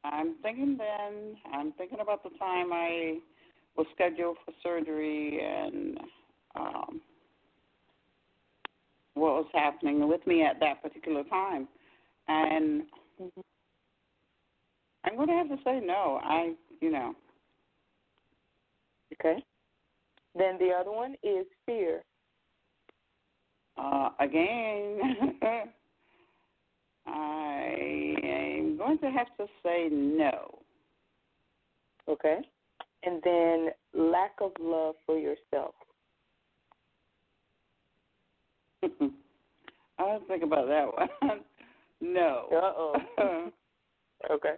I'm thinking then. I'm thinking about the time I was scheduled for surgery and what was happening with me at that particular time. And I'm going to have to say no. I. Okay. Then the other one is fear. Again, I am going to have to say no. Okay. And then lack of love for yourself. I'll think about that one. No. Uh-oh. Okay.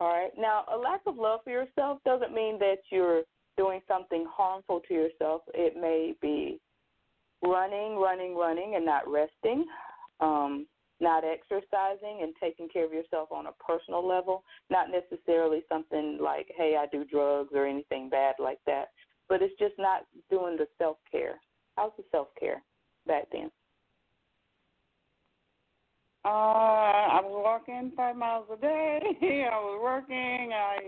All right. Now, a lack of love for yourself doesn't mean that you're doing something harmful to yourself. It may be running, and not resting. Not exercising and taking care of yourself on a personal level, not necessarily something like, hey, I do drugs or anything bad like that, but it's just not doing the self-care. How's the self-care back then? I was walking 5 miles a day. I was working. I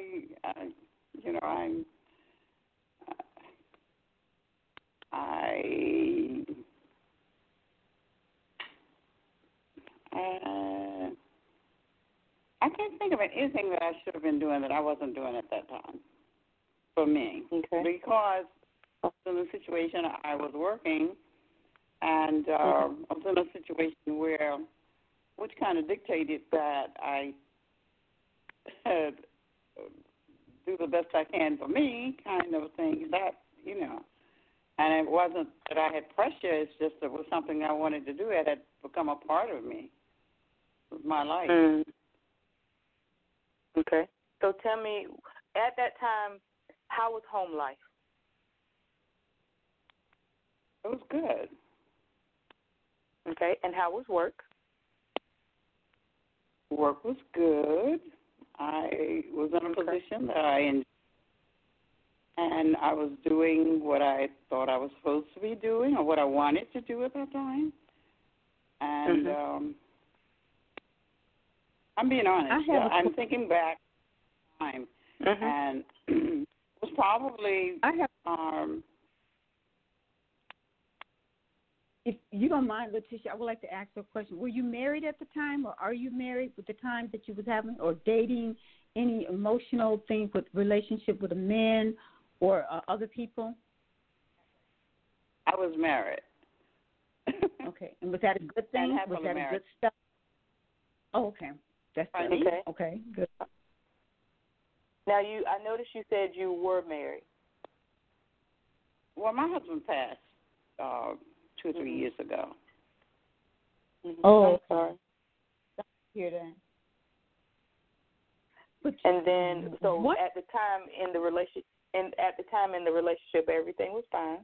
can't think of anything that I should have been doing that I wasn't doing at that time for me. Okay. Because in the situation I was working and I was in a situation where, which kind of dictated that I do the best I can for me kind of thing, and it wasn't that I had pressure, it's just it was something I wanted to do. It had become a part of me. My life. Okay. So tell me, at that time, how was home life? It was good. Okay. And how was work? Work was good. I was in a position that I enjoyed, and I was doing what I thought I was supposed to be doing or what I wanted to do at that time. And I'm being honest. I'm thinking back time, and it was probably. If you don't mind, Letitia, I would like to ask you a question. Were you married at the time, or are you married with the time that you was having, or dating any emotional things with relationship with a man or other people? I was married. Okay, and was that a good thing? Was that a good stuff? Oh, okay. That's good. Okay. Okay, good. Now, I noticed you said you were married. Well, my husband passed 2 or 3 years ago. Oh, I'm sorry. I hear that. And then, so what? At the time in the relationship, everything was fine.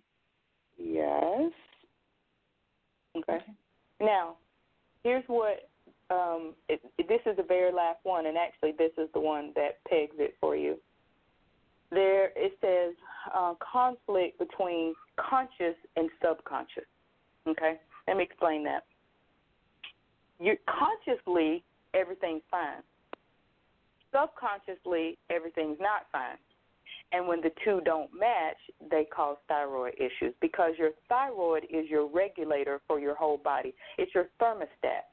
Yes. Okay. Now, here's what. This is the very last one, and actually this is the one that pegs it for you. There it says conflict between conscious and subconscious. Okay? Let me explain that. Consciously, everything's fine. Subconsciously, everything's not fine. And when the two don't match, they cause thyroid issues because your thyroid is your regulator for your whole body. It's your thermostat.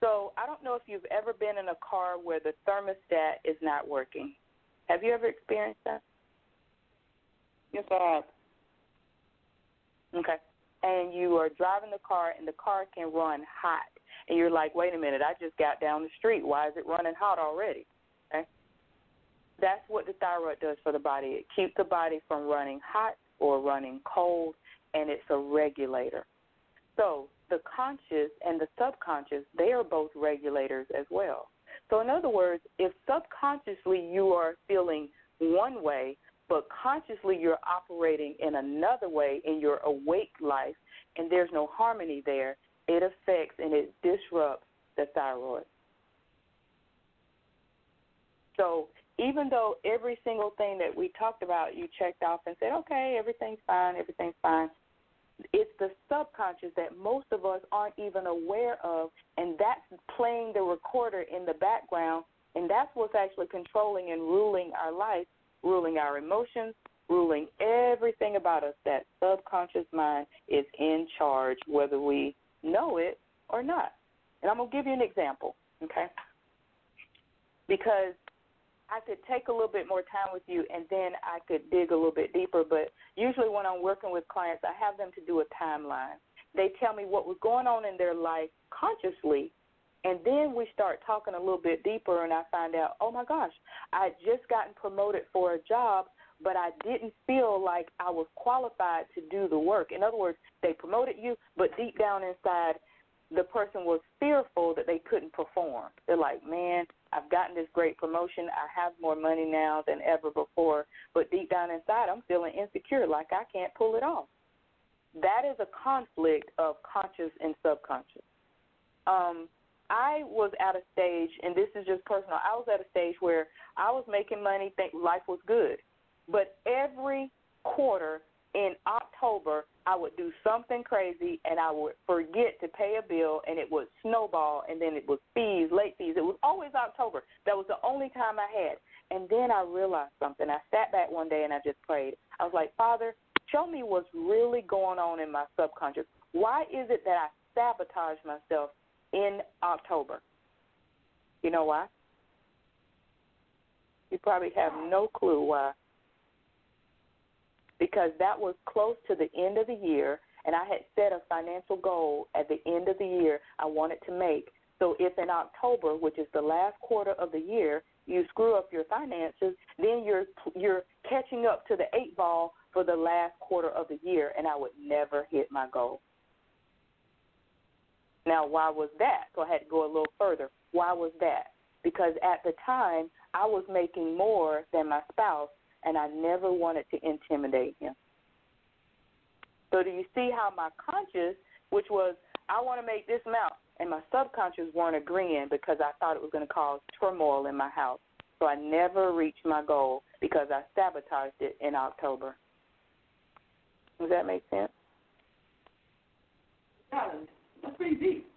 So I don't know if you've ever been in a car where the thermostat is not working. Have you ever experienced that? Yes, I have. Okay. And you are driving the car, and the car can run hot. And you're like, wait a minute, I just got down the street. Why is it running hot already? Okay. That's what the thyroid does for the body. It keeps the body from running hot or running cold, and it's a regulator. So the conscious and the subconscious, they are both regulators as well. So in other words, if subconsciously you are feeling one way, but consciously you're operating in another way in your awake life, and there's no harmony there, it affects and it disrupts the thyroid. So even though every single thing that we talked about, you checked off and said, okay, everything's fine, it's the subconscious that most of us aren't even aware of, and that's playing the recorder in the background, and that's what's actually controlling and ruling our life, ruling our emotions, ruling everything about us. That subconscious mind is in charge whether we know it or not. And I'm going to give you an example, okay? Because I could take a little bit more time with you, and then I could dig a little bit deeper. But usually when I'm working with clients, I have them to do a timeline. They tell me what was going on in their life consciously, and then we start talking a little bit deeper, and I find out, oh, my gosh, I had just gotten promoted for a job, but I didn't feel like I was qualified to do the work. In other words, they promoted you, but deep down inside, the person was fearful that they couldn't perform. They're like, man, I've gotten this great promotion. I have more money now than ever before. But deep down inside, I'm feeling insecure, like I can't pull it off. That is a conflict of conscious and subconscious. I was at a stage, and this is just personal, I was at a stage where I was making money, think life was good. But every quarter in October, I would do something crazy, and I would forget to pay a bill, and it would snowball, and then it was fees, late fees. It was always October. That was the only time I had. And then I realized something. I sat back one day, and I just prayed. I was like, Father, show me what's really going on in my subconscious. Why is it that I sabotage myself in October? You know why? You probably have no clue why. Because that was close to the end of the year, and I had set a financial goal at the end of the year I wanted to make. So if in October, which is the last quarter of the year, you screw up your finances, then you're catching up to the eight ball for the last quarter of the year, and I would never hit my goal. Now, why was that? So I had to go a little further. Why was that? Because at the time, I was making more than my spouse, and I never wanted to intimidate him. So do you see how my conscious, which was, I want to make this amount, and my subconscious weren't agreeing because I thought it was going to cause turmoil in my house. So I never reached my goal because I sabotaged it in October. Does that make sense? Yeah, that's pretty deep.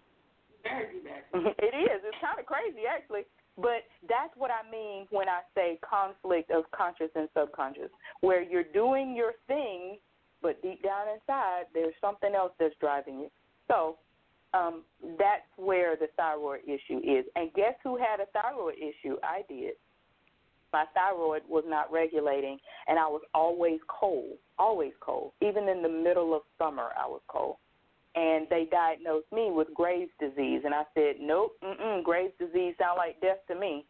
Very deep, actually. It is. It's kind of crazy, actually. But that's what I mean when I say conflict of conscious and subconscious, where you're doing your thing, but deep down inside, there's something else that's driving you. So that's where the thyroid issue is. And guess who had a thyroid issue? I did. My thyroid was not regulating, and I was always cold. Even in the middle of summer, I was cold. And they diagnosed me with Graves' disease. And I said, nope, Graves' disease sounds like death to me.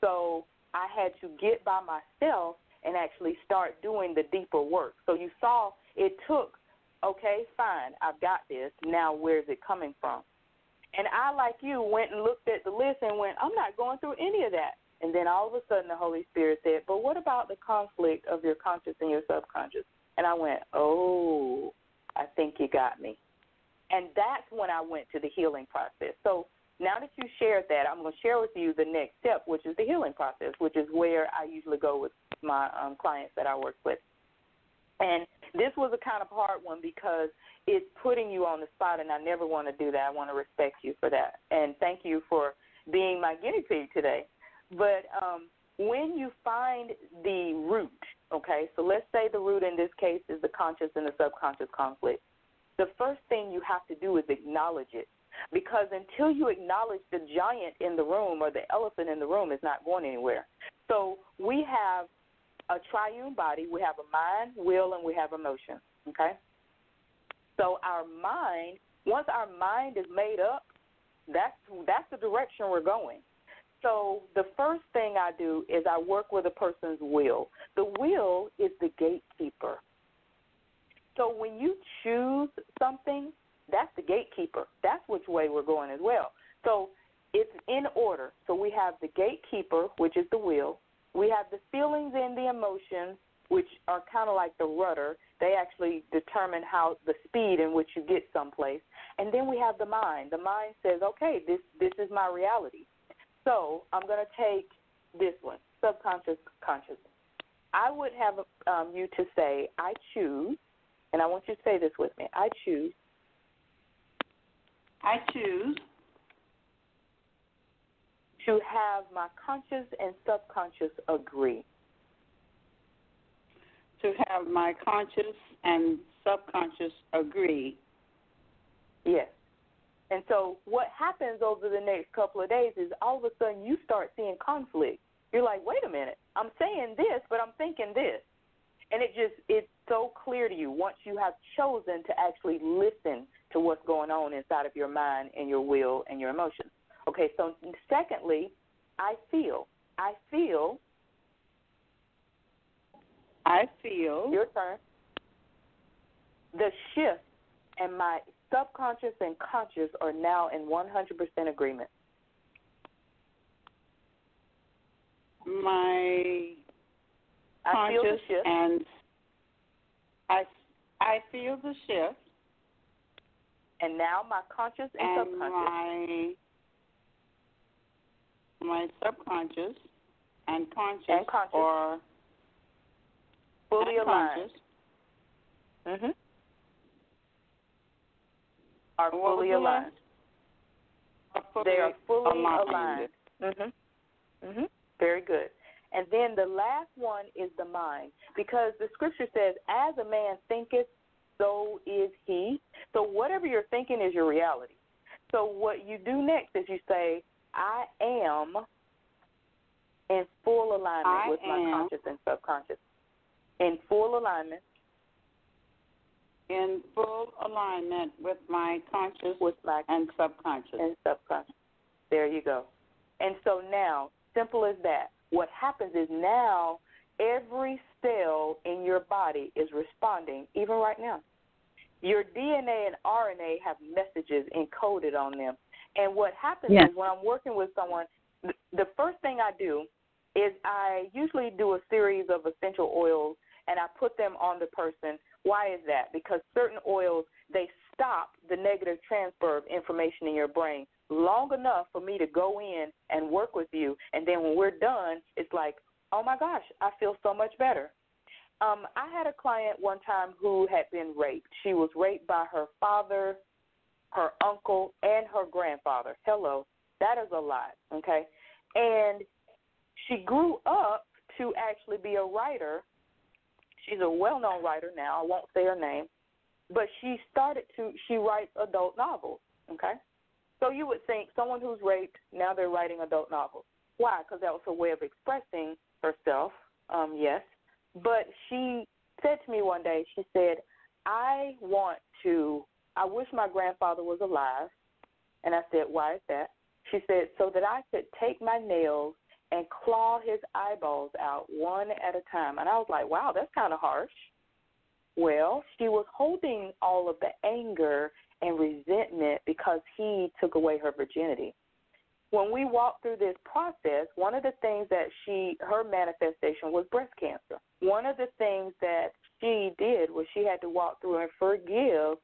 So I had to get by myself and actually start doing the deeper work. So you saw it took, okay, fine, I've got this. Now where is it coming from? And I, like you, went and looked at the list and went, I'm not going through any of that. And then all of a sudden the Holy Spirit said, but what about the conflict of your conscious and your subconscious? And I went, oh, I think you got me. And that's when I went to the healing process. So now that you shared that, I'm going to share with you the next step, which is the healing process, which is where I usually go with my clients that I work with. And this was a kind of hard one because it's putting you on the spot, and I never want to do that. I want to respect you for that. And thank you for being my guinea pig today. But when you find the root, okay, so let's say the root in this case is the conscious and the subconscious conflict. The first thing you have to do is acknowledge it, because until you acknowledge the giant in the room or the elephant in the room, it's not going anywhere. So we have a triune body. We have a mind, will, and we have emotion, okay? So our mind, once our mind is made up, that's the direction we're going. So the first thing I do is I work with a person's will. The will is the gatekeeper. So when you choose something, that's the gatekeeper. That's which way we're going as well. So it's in order. So we have the gatekeeper, which is the will. We have the feelings and the emotions, which are kind of like the rudder. They actually determine how the speed in which you get someplace. And then we have the mind. The mind says, okay, this is my reality. So I'm going to take this one, subconscious, conscious. I would have you to say, I choose, and I want you to say this with me. I choose. I choose to have my conscious and subconscious agree. To have my conscious and subconscious agree. Yes. And so what happens over the next couple of days is all of a sudden you start seeing conflict. You're like, wait a minute, I'm saying this, but I'm thinking this. And it's so clear to you once you have chosen to actually listen to what's going on inside of your mind and your will and your emotions. Okay, so secondly, I feel. I feel. I feel. Your turn. The shift in my subconscious and conscious are now in 100% agreement. My conscious and I feel the shift. And now my conscious and subconscious. My subconscious and conscious are fully aligned. Mm-hmm. Are fully aligned. They are fully aligned. Mm-hmm. Mm-hmm. Very good. And then the last one is the mind, because the scripture says, as a man thinketh, so is he. So whatever you're thinking is your reality. So what you do next is you say, I am in full alignment with my conscious and subconscious. In full alignment. In full alignment with my conscious and subconscious. And subconscious. There you go. And so now, simple as that. What happens is now every cell in your body is responding, even right now. Your DNA and RNA have messages encoded on them. And what happens is when I'm working with someone, the first thing I do is I usually do a series of essential oils, and I put them on the person. Why is that? Because certain oils, they stop the negative transfer of information in your brain long enough for me to go in and work with you. And then when we're done, it's like, oh, my gosh, I feel so much better. I had a client one time who had been raped. She was raped by her father, her uncle, and her grandfather. Hello. That is a lot, okay? And she grew up to actually be a writer. She's a well-known writer now. I won't say her name. But she writes adult novels, okay? So you would think someone who's raped, now they're writing adult novels. Why? Because that was her way of expressing herself, yes. But she said to me one day, she said, I wish my grandfather was alive. And I said, why is that? She said, so that I could take my nails and claw his eyeballs out one at a time. And I was like, wow, that's kind of harsh. Well, she was holding all of the anger and resentment because he took away her virginity. When we walked through this process, one of the things that her manifestation was breast cancer. One of the things that she did was she had to walk through and forgive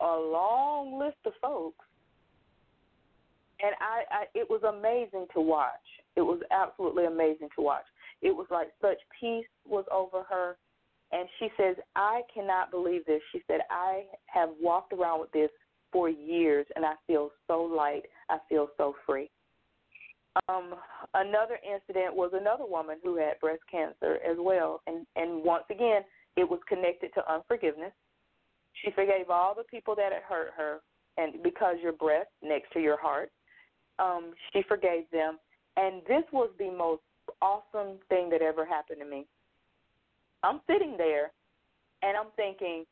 a long list of folks. And it was amazing to watch. It was absolutely amazing to watch. It was like such peace was over her. And she says, I cannot believe this. She said, I have walked around with this for years, and I feel so light. I feel so free. Another incident was another woman who had breast cancer as well. And once again, it was connected to unforgiveness. She forgave all the people that had hurt her, and because your breast next to your heart, she forgave them. And this was the most awesome thing that ever happened to me. I'm sitting there, and I'm thinking,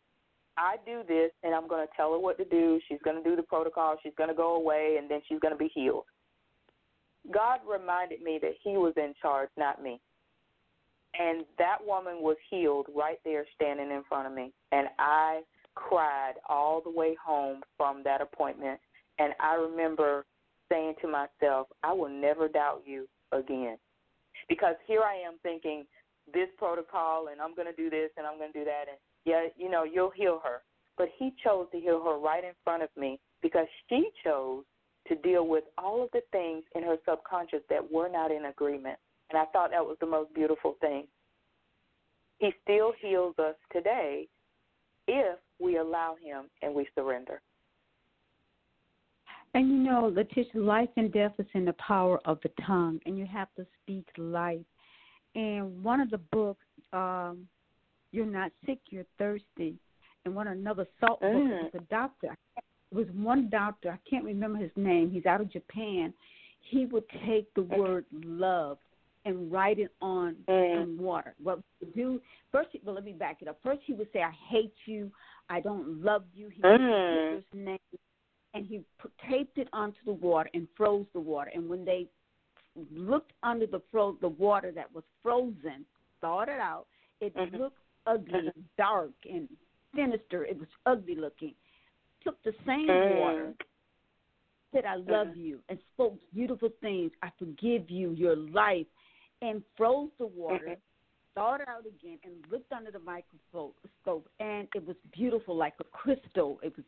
I do this, and I'm going to tell her what to do. She's going to do the protocol. She's going to go away, and then she's going to be healed. God reminded me that he was in charge, not me. And that woman was healed right there standing in front of me. And I cried all the way home from that appointment. And I remember saying to myself, I will never doubt you again. Because here I am thinking this protocol and I'm going to do this and I'm going to do that. And, yeah, you know, you'll heal her. But he chose to heal her right in front of me because she chose to deal with all of the things in her subconscious that were not in agreement. And I thought that was the most beautiful thing. He still heals us today if we allow him and we surrender. And, you know, Letitia, life and death is in the power of the tongue, and you have to speak life. And one of the books, You're Not Sick, You're Thirsty, and one another salt book was a doctor. It was one doctor, I can't remember his name, he's out of Japan. He would take the word love and write it on some water. What he would do, let me back it up. First he would say, I hate you, I don't love you. He would take his name. And he taped it onto the water and froze the water. And when they looked under the water that was frozen, thawed it out, it looked ugly, dark, and sinister. It was ugly looking. Took the same water, said, I love you, and spoke beautiful things. I forgive you, your life, and froze the water, thawed it out again, and looked under the microscope. And it was beautiful, like a crystal. It was.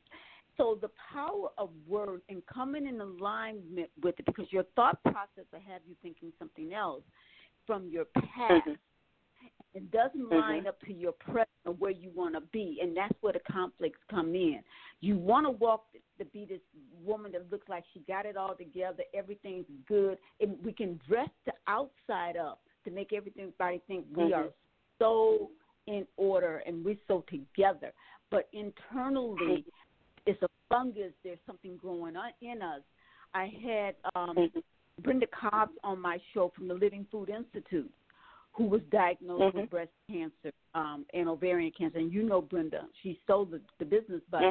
So the power of words and coming in alignment with it, because your thought process will have you thinking something else from your past. It doesn't line up to your present or where you want to be, and that's where the conflicts come in. You want to walk to be this woman that looks like she got it all together, everything's good, and we can dress the outside up to make everybody think we are so in order and we're so together. But internally, it's a fungus. There's something growing on in us. I had Brenda Cobbs on my show from the Living Food Institute, who was diagnosed with breast cancer and ovarian cancer. And you know Brenda. She sold the business, but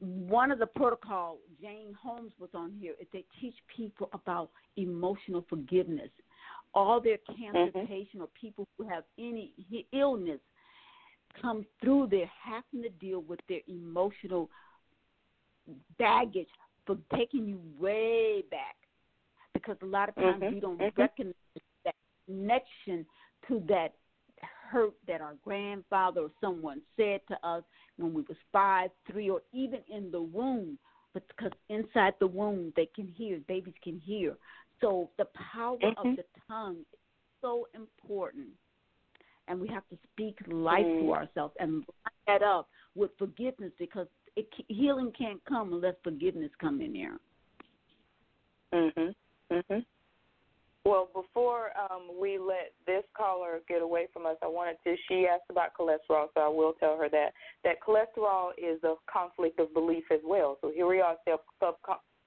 one of the protocol, Jane Holmes was on here, is they teach people about emotional forgiveness. All their cancer patients or people who have any illness come through there having to deal with their emotional baggage for taking you way back, because a lot of times we don't recognize that connection to that hurt that our grandfather or someone said to us when we was 5, 3, or even in the womb, because inside the womb they can hear, babies can hear. So the power of the tongue is so important. And we have to speak life to ourselves and line that up with forgiveness, because healing can't come unless forgiveness comes in there. Well, before we let this caller get away from us, she asked about cholesterol, so I will tell her that cholesterol is a conflict of belief as well. So here we are,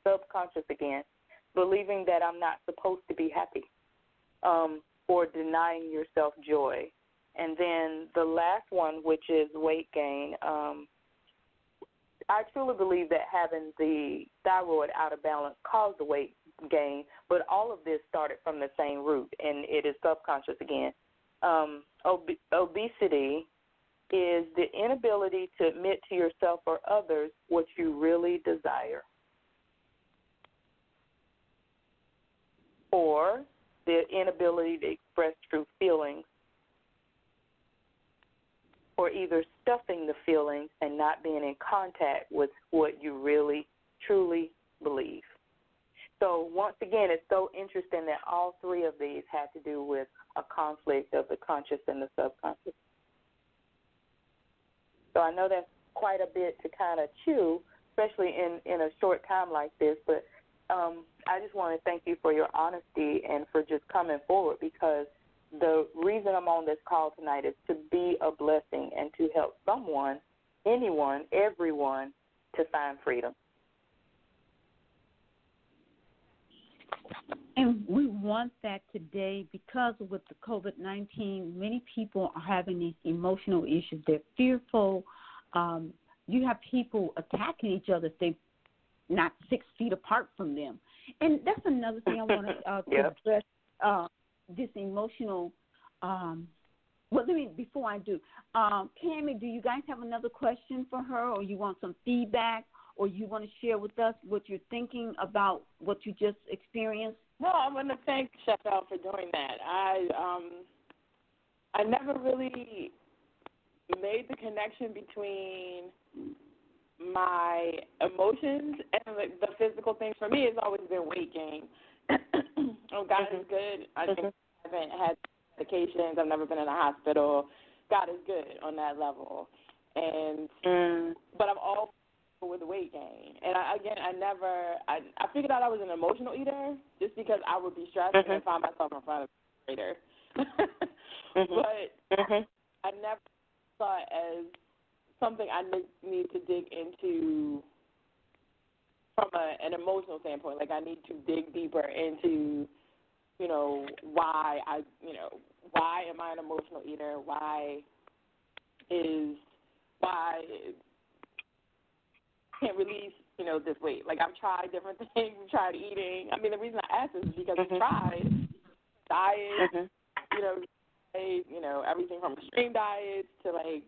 subconscious again, believing that I'm not supposed to be happy or denying yourself joy. And then the last one, which is weight gain, I truly believe that having the thyroid out of balance caused the weight gain, but all of this started from the same root, and it is subconscious again. Obesity is the inability to admit to yourself or others what you really desire, or the inability to express true feelings, or either stuffing the feelings and not being in contact with what you really, truly believe. So once again, it's so interesting that all three of these have to do with a conflict of the conscious and the subconscious. So I know that's quite a bit to kind of chew, especially in a short time like this, but I just want to thank you for your honesty and for just coming forward, because the reason I'm on this call tonight is to be a blessing and to help someone, anyone, everyone, to find freedom. And we want that today, because with the COVID-19, many people are having these emotional issues. They're fearful. You have people attacking each other if they're not 6 feet apart from them. And that's another thing I want to address, this emotional well, let me, before I do, Cammie, do you guys have another question for her, or you want some feedback, or you want to share with us what you're thinking about what you just experienced? No, I want to thank Chantal for doing that. I never really made the connection between my emotions and the physical thing. For me, it's always been weight gain. Oh, God is good. I think I haven't had medications. I've never been in a hospital. God is good on that level. And but I'm all with weight gain. And I figured out I was an emotional eater just because I would be stressed and find myself in front of a refrigerator. But I never saw it as something I need to dig into from an emotional standpoint. Like, I need to dig deeper into, you know, why am I an emotional eater? Why can't release, you know, this weight? Like, I've tried different things, tried eating. I mean, the reason I asked this is because I've tried diets, you know, everything from extreme diets to, like,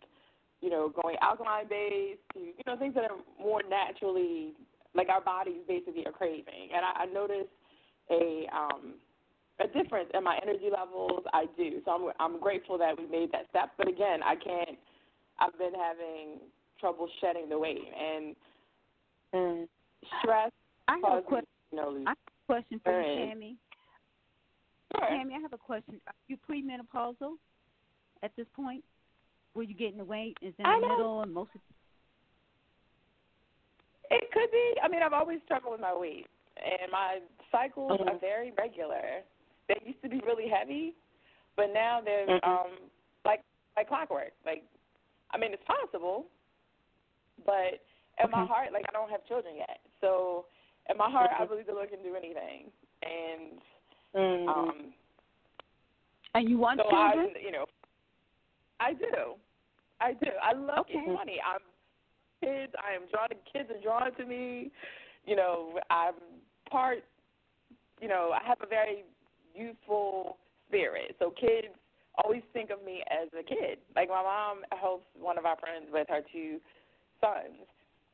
you know, going alkaline-based to, you know, things that are more naturally, like our bodies basically are craving. And I noticed a difference in my energy levels. I do. So I'm grateful that we made that step. But, again, I've been having trouble shedding the weight. And stress causes I have a question for you, Cammie. Sure. Cammie, I have a question. Are you premenopausal at this point? Were you getting the weight? Is in the middle and most of it could be. I mean, I've always struggled with my weight, and my cycles are very regular. They used to be really heavy, but now they're like clockwork. Like, I mean, it's possible, but in my heart, like, I don't have children yet, so in my heart, I believe the Lord can do anything, and you want so children, I do. I do. I love getting money. Kids are drawn to me. You know, I have a very youthful spirit. So kids always think of me as a kid. Like, my mom helps one of our friends with her two sons.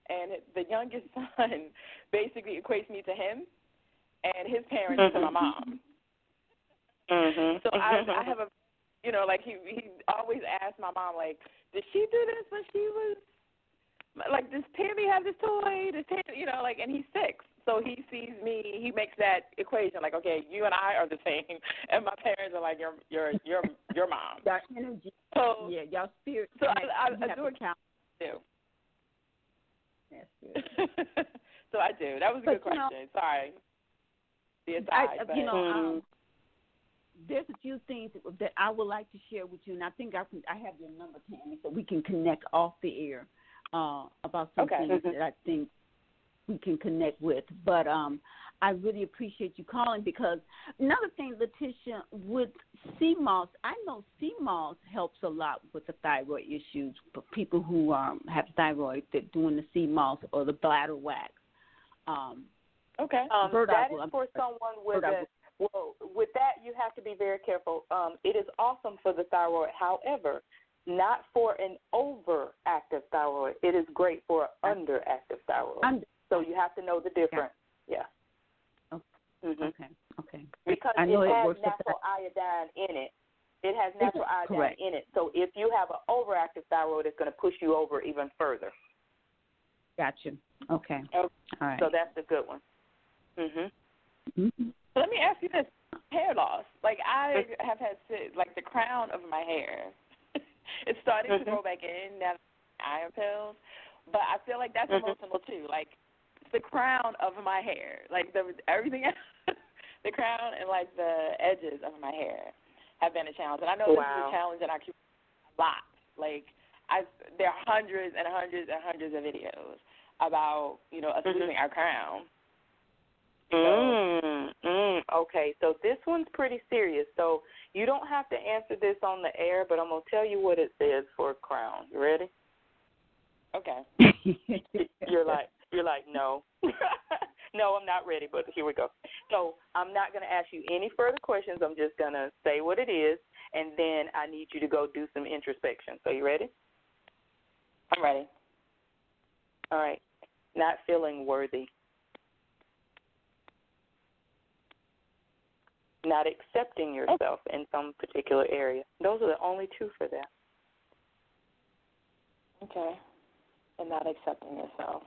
And the youngest son basically equates me to him and his parents to my mom. So I have a, you know, like, he always asked my mom, like, did she do this when she was, like, does Tammy have this toy? Does Tammy, you know, like, and he's 6. So he sees me, he makes that equation, like, okay, you and I are the same, and my parents are like, your mom. Your energy. So, yeah, your spirit. So I do account. That's good. So I do. That was a good question. Sorry. There's a few things that I would like to share with you, and I think I have your number, Tammy, so we can connect off the air about some things that I think we can connect with. But I really appreciate you calling, because another thing, Letitia, with sea moss, I know sea moss helps a lot with the thyroid issues for people who have thyroid. They're doing the sea moss or the bladder wax. That is for someone with a... Well, with that, you have to be very careful. It is awesome for the thyroid. However, not for an overactive thyroid. It is great for an underactive thyroid. So you have to know the difference. Yeah. Okay. Because it has natural iodine in it. It has natural iodine in it. So if you have an overactive thyroid, it's going to push you over even further. Gotcha. Okay. All right. So that's a good one. Let me ask you this: hair loss. Like, I have had the crown of my hair. It's starting to grow back in now that I have iron pills, but I feel like that's emotional too. Like, it's the crown of my hair, like everything else, the crown and like the edges of my hair have been a challenge. And I know this is a challenge in our community a lot. Like, there are hundreds and hundreds and hundreds of videos about us losing our crown. Okay, so this one's pretty serious. So you don't have to answer this on the air, but I'm going to tell you what it says for a crown. You ready? Okay. You're like, no. No, I'm not ready, but here we go. So I'm not going to ask you any further questions. I'm just going to say what it is, and then I need you to go do some introspection. So you ready? I'm ready. All right. Not feeling worthy. Not accepting yourself in some particular area. Those are the only two for that. Okay. And not accepting yourself.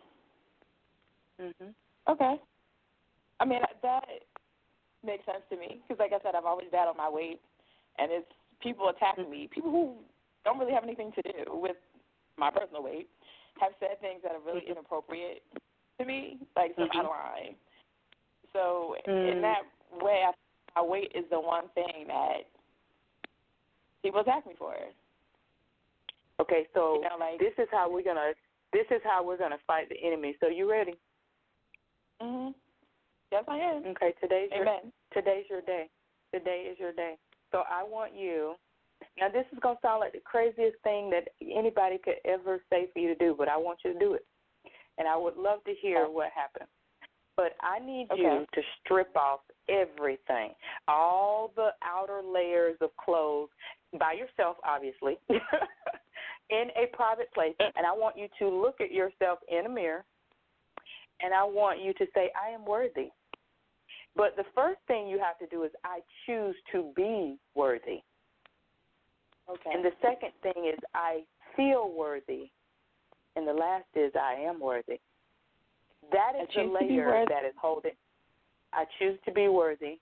Mm-hmm. Okay. I mean, that makes sense to me because, like I said, I've always battled my weight, and it's people attacking me. People who don't really have anything to do with my personal weight have said things that are really inappropriate to me, like some out of line. So in that way, I think my weight is the one thing that people attack me for. Okay, so you know, like, this is how we're gonna fight the enemy. So you ready? Mhm. Yes, I am. Okay, today's your day. Today is your day. So I want you. Now, this is going to sound like the craziest thing that anybody could ever say for you to do, but I want you to do it. And I would love to hear what happens. But I need you to strip off everything, all the outer layers of clothes, by yourself, obviously, in a private place. And I want you to look at yourself in a mirror, and I want you to say, I am worthy. But the first thing you have to do is, I choose to be worthy. Okay. And the second thing is, I feel worthy. And the last is, I am worthy. That is the layer that is holding. I choose to be worthy.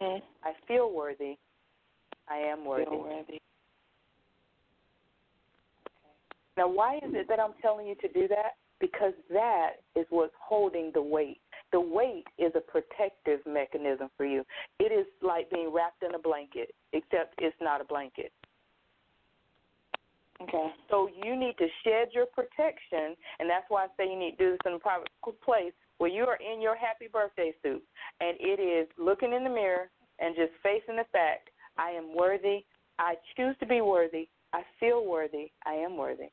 Mm. I feel worthy. I am worthy. Okay. Now, why is it that I'm telling you to do that? Because that is what's holding the weight. The weight is a protective mechanism for you. It is like being wrapped in a blanket, except it's not a blanket. Okay. So you need to shed your protection, and that's why I say you need to do this in a private place where you are in your happy birthday suit, and it is looking in the mirror and just facing the fact, I am worthy, I choose to be worthy, I feel worthy, I am worthy.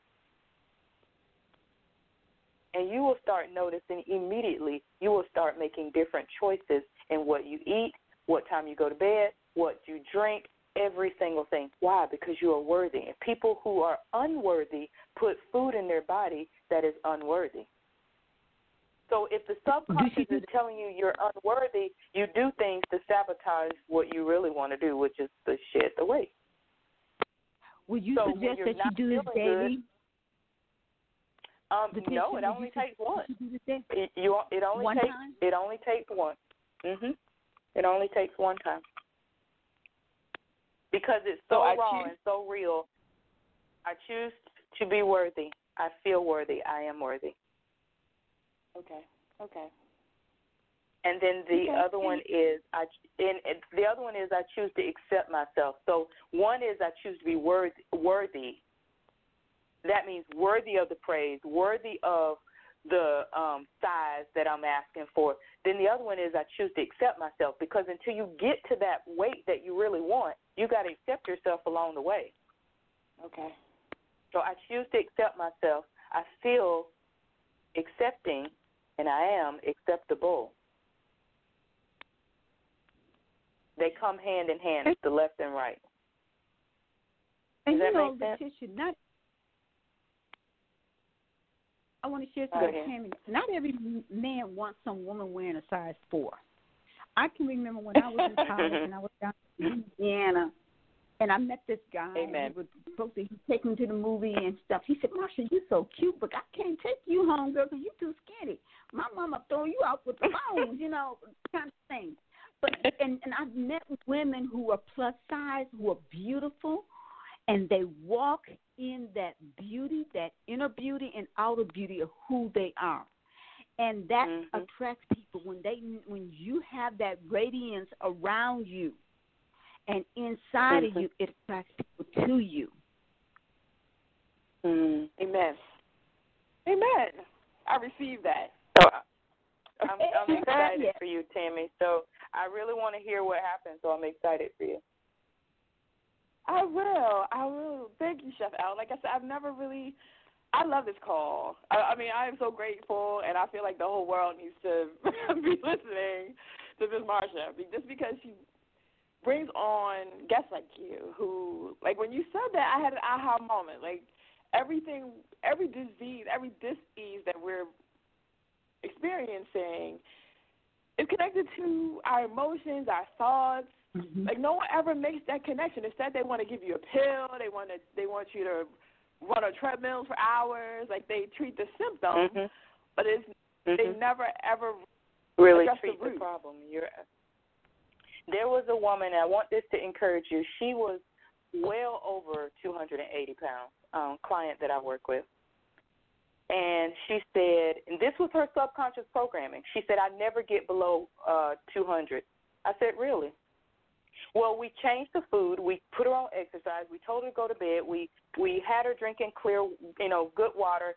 And you will start noticing immediately, you will start making different choices in what you eat, what time you go to bed, what you drink, every single thing. Why? Because you are worthy. And people who are unworthy put food in their body that is unworthy. So if the subconscious is telling you you're unworthy, you do things to sabotage what you really want to do, which is to shed the weight. Would you suggest that you do this daily? No, it only takes one. It only takes one. Mhm. It only takes one time because it's so raw and so real. I choose to be worthy. I feel worthy. I am worthy. Okay. Okay. And then the other one is I choose to accept myself. So one is I choose to be worthy. That means worthy of the praise, worthy of the size that I'm asking for. Then the other one is I choose to accept myself, because until you get to that weight that you really want, you got to accept yourself along the way. Okay. So I choose to accept myself. I feel accepting, and I am acceptable. They come hand in hand, the left and right. Does that make sense? I want to share something. Not every man wants some woman wearing a size 4. I can remember when I was in college and I was down in Louisiana, and I met this guy. Amen. And he take me to the movie and stuff. He said, Marsha, you're so cute, but I can't take you home, girl, because you're too skinny. My mama throwing you out with the bones, you know, kind of thing. But and I've met women who are plus size, who are beautiful, and they walk in that beauty, that inner beauty and outer beauty of who they are. And that attracts people. When you have that radiance around you and inside of you, it attracts people to you. Mm. Amen. Amen. I received that. So I'm excited for you, Tammy. So I really want to hear what happens, so I'm excited for you. I will. Thank you, Chef Al. Like I said, I've never really I love this call. I mean, I am so grateful, and I feel like the whole world needs to be listening to Ms. Marsha, just because she brings on guests like you who, like when you said that, I had an aha moment. Like everything, every disease, every dis-ease that we're experiencing is connected to our emotions, our thoughts. Mm-hmm. Like no one ever makes that connection. Instead, they want to give you a pill. They want you to run a treadmill for hours. Like they treat the symptom, mm-hmm. but it's mm-hmm. they never ever really treat the problem. There was a woman, and I want this to encourage you. She was well over 280 pounds, client that I work with. And she said, and this was her subconscious programming. She said, I never get below 200. I said, really? Well, we changed the food. We put her on exercise. We told her to go to bed. We had her drinking clear, good water.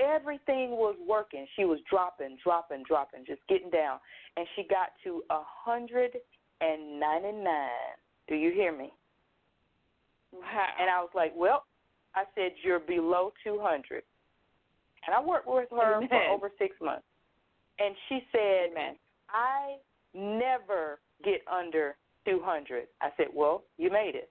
Everything was working. She was dropping, just getting down. And she got to 199. Do you hear me? Wow. And I was like, well, I said, you're below 200. And I worked with her Amen. For over 6 months. And she said, Amen. I never get under 200. I said, well, you made it.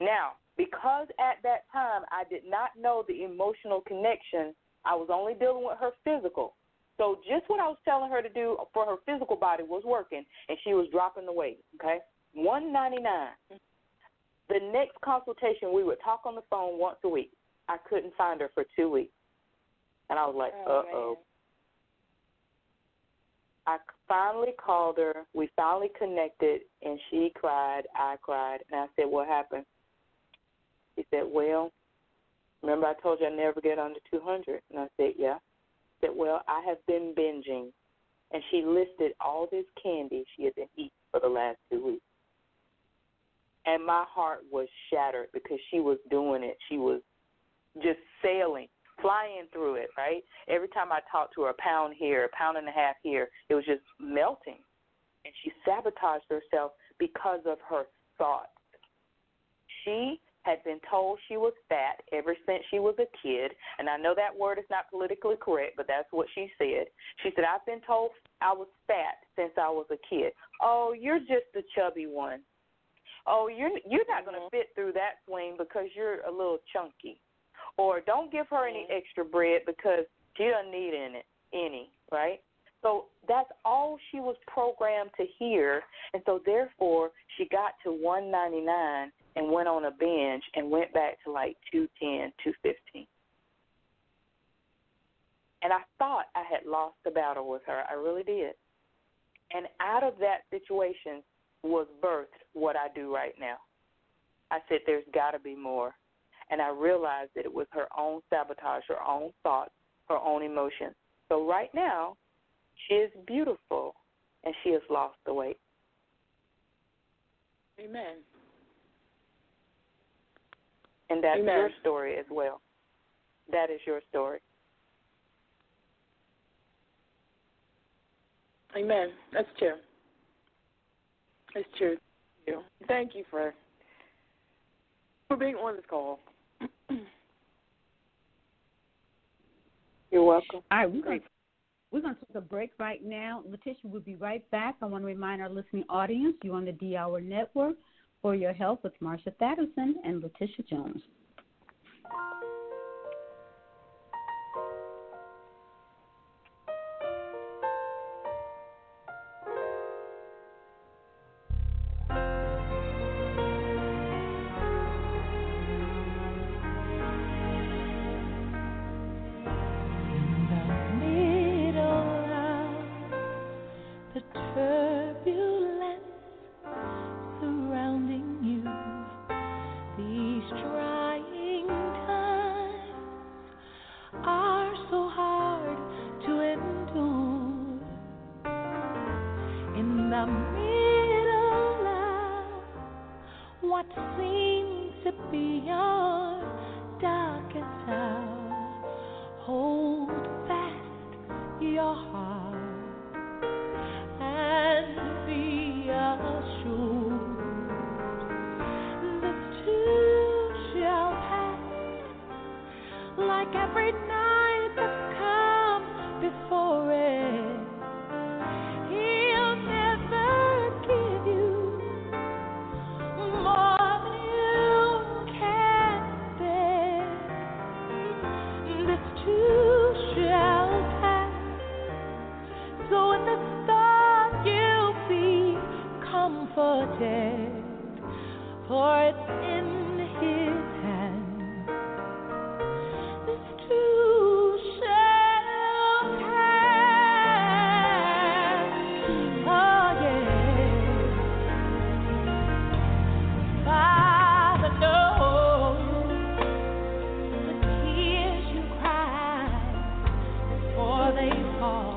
Now, because at that time I did not know the emotional connection, I was only dealing with her physical. So just what I was telling her to do for her physical body was working, and she was dropping the weight, okay? 199. The next consultation, we would talk on the phone once a week. I couldn't find her for 2 weeks. And I was like, uh-oh. I finally called her. We finally connected, and she cried. I cried. And I said, what happened? She said, well, remember I told you I never get under 200? And I said, yeah. I said, well, I have been binging. And she listed all this candy she had been eating for the last 2 weeks. And my heart was shattered because she was doing it. She was just sailing, flying through it, right? Every time I talked to her, a pound here, a pound and a half here, it was just melting. And she sabotaged herself because of her thoughts. She had been told she was fat ever since she was a kid, and I know that word is not politically correct, but that's what she said. She said, I've been told I was fat since I was a kid. Oh, you're just the chubby one. Oh, you're not mm-hmm. going to fit through that swing because you're a little chunky. Or don't give her any extra bread because she doesn't need any, right? So that's all she was programmed to hear, and so therefore she got to 199 and went on a binge and went back to like 210, 215. And I thought I had lost the battle with her. I really did. And out of that situation was birthed what I do right now. I said, there's got to be more. And I realized that it was her own sabotage, her own thoughts, her own emotions. So right now, she is beautiful, and she has lost the weight. Amen. And that's Amen. Your story as well. That is your story. Amen. That's true. It's true. Thank you for being on this call. You're welcome. All right, we're going to take a break right now. Letitia will be right back. I want to remind our listening audience, you're on the D-Hour Network for Your Health with Marsha Thadison and Letitia Jones. Like dead, for it's in his hand. This too shall pass. Oh, yeah. Father knows the tears you cry before they fall.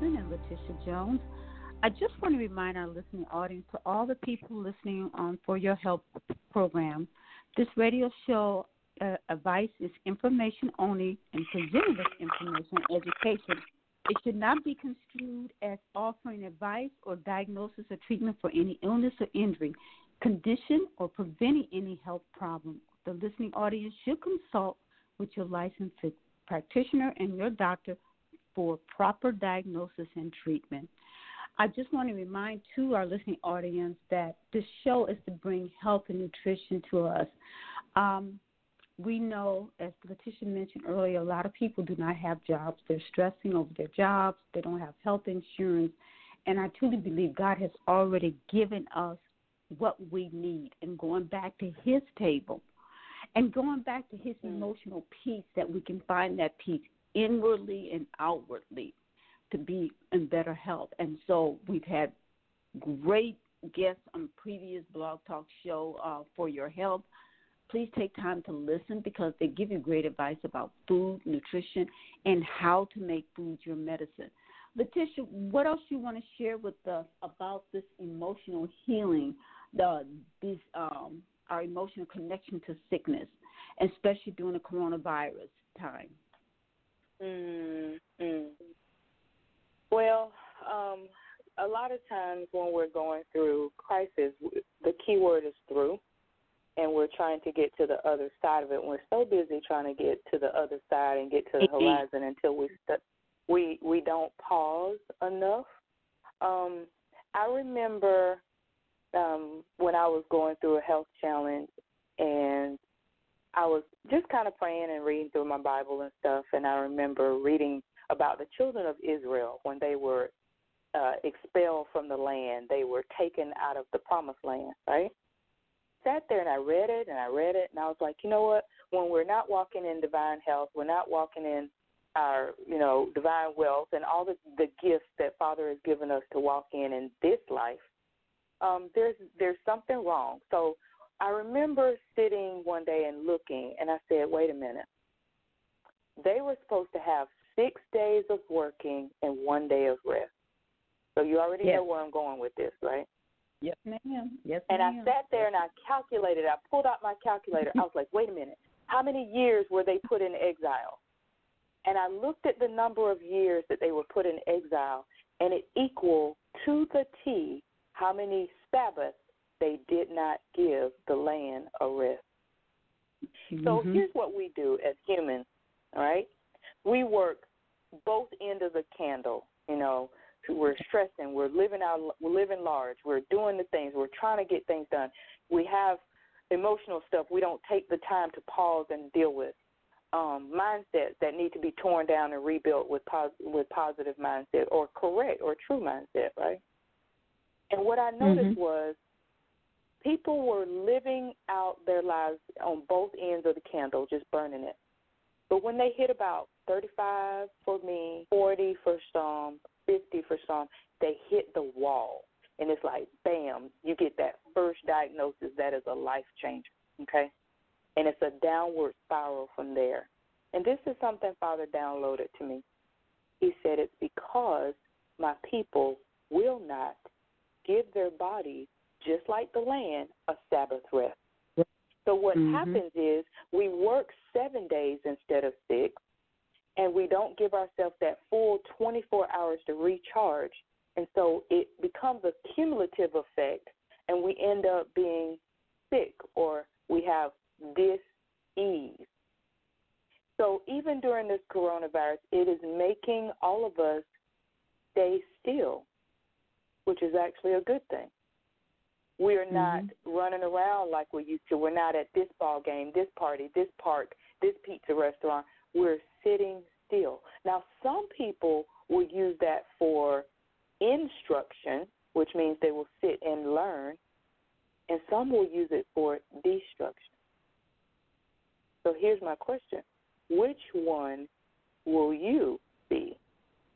And Letitia Jones. I just want to remind our listening audience, to all the people listening on 4 Your Health program, this radio show advice is information only and presented with information and education. It should not be construed as offering advice or diagnosis or treatment for any illness or injury, condition, or preventing any health problem. The listening audience should consult with your licensed practitioner and your doctor for proper diagnosis and treatment. I just want to remind to our listening audience that this show is to bring health and nutrition to us. We know, as Letitia mentioned earlier, a lot of people do not have jobs. They're stressing over their jobs. They don't have health insurance. And I truly believe God has already given us what we need, and going back to his table and going back to his emotional peace, that we can find that peace inwardly and outwardly to be in better health. And so we've had great guests on previous Blog Talk show for your health. Please take time to listen, because they give you great advice about food, nutrition, and how to make food your medicine. Letitia, what else you want to share with us about this emotional healing, our emotional connection to sickness, especially during the coronavirus time? Well, a lot of times when we're going through crisis, the key word is through, and we're trying to get to the other side of it. We're so busy trying to get to the other side and get to the horizon until we don't pause enough. I remember when I was going through a health challenge, and I was just kind of praying and reading through my Bible and stuff, and I remember reading about the children of Israel when they were expelled from the land. They were taken out of the promised land, right? Sat there and I read it, and I was like, you know what? When we're not walking in divine health, we're not walking in our, you know, divine wealth and all the gifts that Father has given us to walk in this life, there's something wrong. So I remember sitting one day and looking, and I said, wait a minute. They were supposed to have 6 days of working and 1 day of rest. So you already know where I'm going with this, right? Yes, ma'am. Yes, ma'am. And I sat there and I calculated. I pulled out my calculator. I was like, wait a minute. How many years were they put in exile? And I looked at the number of years that they were put in exile, and it equaled to the T how many Sabbaths they did not give the land a rest. Mm-hmm. So here's what we do as humans, all right? We work both ends of the candle, you know. We're stressing. We're living large. We're doing the things. We're trying to get things done. We have emotional stuff we don't take the time to pause and deal with. Mindsets that need to be torn down and rebuilt with positive mindset or correct or true mindset, right? And what I noticed was people were living out their lives on both ends of the candle, just burning it. But when they hit about 35 for me, 40 for some, 50 for some, they hit the wall. And it's like, bam, you get that first diagnosis that is a life changer, okay? And it's a downward spiral from there. And this is something Father downloaded to me. He said, it's because my people will not give their bodies, just like the land, a Sabbath rest. So what happens is we work 7 days instead of 6, and we don't give ourselves that full 24 hours to recharge. And so it becomes a cumulative effect, and we end up being sick, or we have dis-ease. So even during this coronavirus, it is making all of us stay still, which is actually a good thing. We are not running around like we used to. We're not at this ball game, this party, this park, this pizza restaurant. We're sitting still. Now, some people will use that for instruction, which means they will sit and learn, and some will use it for destruction. So here's my question. Which one will you be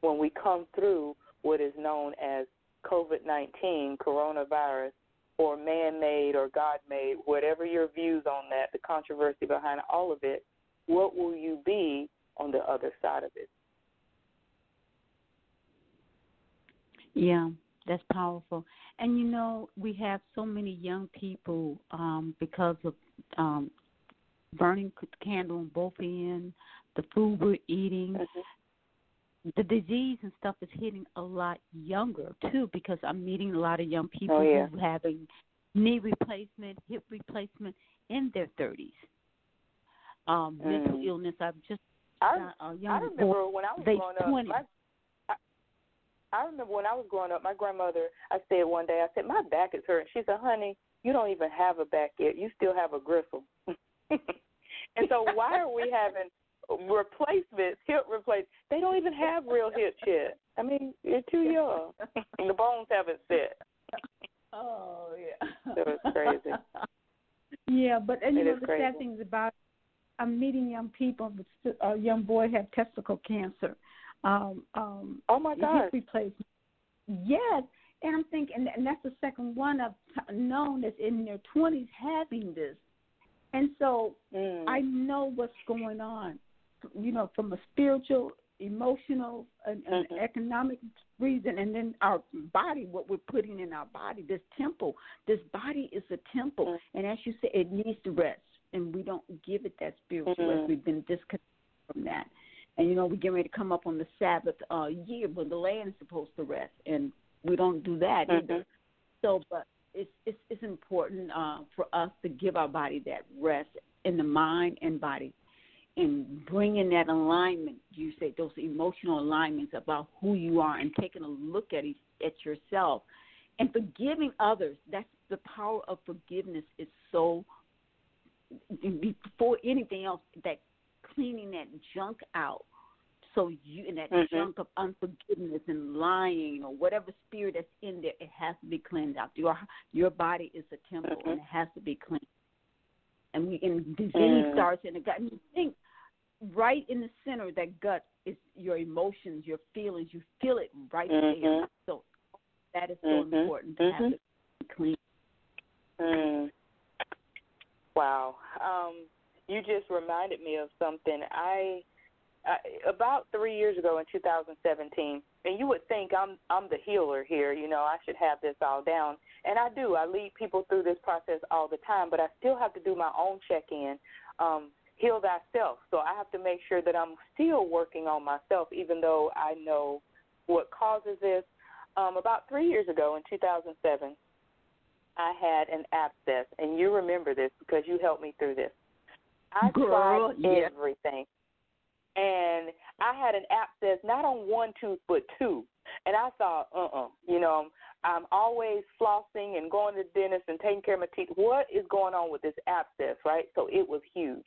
when we come through what is known as COVID-19, coronavirus, or man-made or God-made, whatever your views on that, the controversy behind all of it, what will you be on the other side of it? Yeah, that's powerful. And, you know, we have so many young people because of burning candle on both ends, the food we're eating, the disease and stuff is hitting a lot younger, too, because I'm meeting a lot of young people who are having knee replacement, hip replacement in their 30s. Mental illness, I've just I remember when I was growing up, I remember when I was growing up, my grandmother, I said one day, I said, my back is hurting. She said, honey, you don't even have a back yet. You still have a gristle. And so why are we having replacements, hip replacements? They don't even have real hips yet. I mean, you're too young. And the bones haven't set. Oh, yeah. So it's crazy. Yeah, but and you know, the sad thing is about I'm meeting young people. A young boy had testicle cancer. Oh, my God. Hip replacement. Yes. And I'm thinking, and that's the second one I've known that's in their 20s having this. And so I know what's going on, you know, from a spiritual, emotional, and economic reason, and then our body, what we're putting in our body, this temple. This body is a temple. And as you say, it needs to rest, and we don't give it that spiritual rest. We've been disconnected from that. And, you know, we're getting ready to come up on the Sabbath year when the land is supposed to rest, and We don't do that either. So, but it's important for us to give our body that rest in the mind and body, and bring in that alignment. You say those emotional alignments about who you are, and taking a look at yourself, and forgiving others. That's the power of forgiveness. Is so before anything else, that cleaning that junk out. So you, and that junk of unforgiveness and lying or whatever spirit that's in there, it has to be cleansed out. Your body is a temple, and it has to be cleansed. And disease starts in the gut. And you think right in the center of that gut is your emotions, your feelings. You feel it right there. So that is so important to have it clean. Wow. You just reminded me of something. About 3 years ago in 2017, and you would think I'm the healer here, you know, I should have this all down, and I do. I lead people through this process all the time, but I still have to do my own check-in, heal thyself. So I have to make sure that I'm still working on myself, even though I know what causes this. About 3 years ago in 2007, I had an abscess, and you remember this because you helped me through this. I tried everything. And I had an abscess, not on one tooth, but two. And I thought, you know, I'm always flossing and going to the dentist and taking care of my teeth. What is going on with this abscess, right? So it was huge.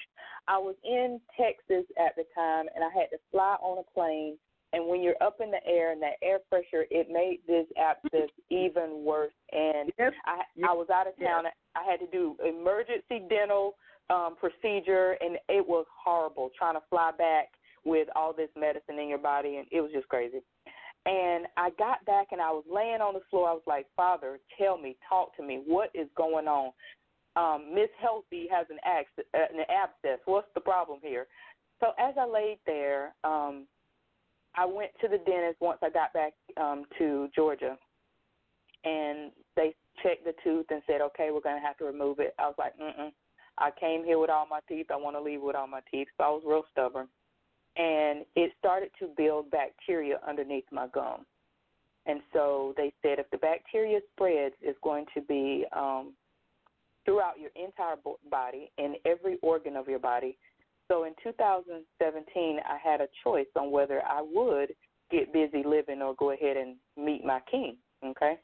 I was in Texas at the time, and I had to fly on a plane. And when you're up in the air and that air pressure, it made this abscess even worse. And I was out of town. I had to do emergency dental procedure, and it was horrible trying to fly back with all this medicine in your body, and it was just crazy. And I got back, and I was laying on the floor. I was like, Father, tell me, talk to me. What is going on? Miss Healthy has an abscess. What's the problem here? So as I laid there, I went to the dentist once I got back to Georgia, and they checked the tooth and said, okay, we're going to have to remove it. I was like, I came here with all my teeth. I want to leave with all my teeth. So I was real stubborn. And it started to build bacteria underneath my gum. And so they said if the bacteria spreads, it's going to be throughout your entire body, in every organ of your body. So in 2017, I had a choice on whether I would get busy living or go ahead and meet my king, okay?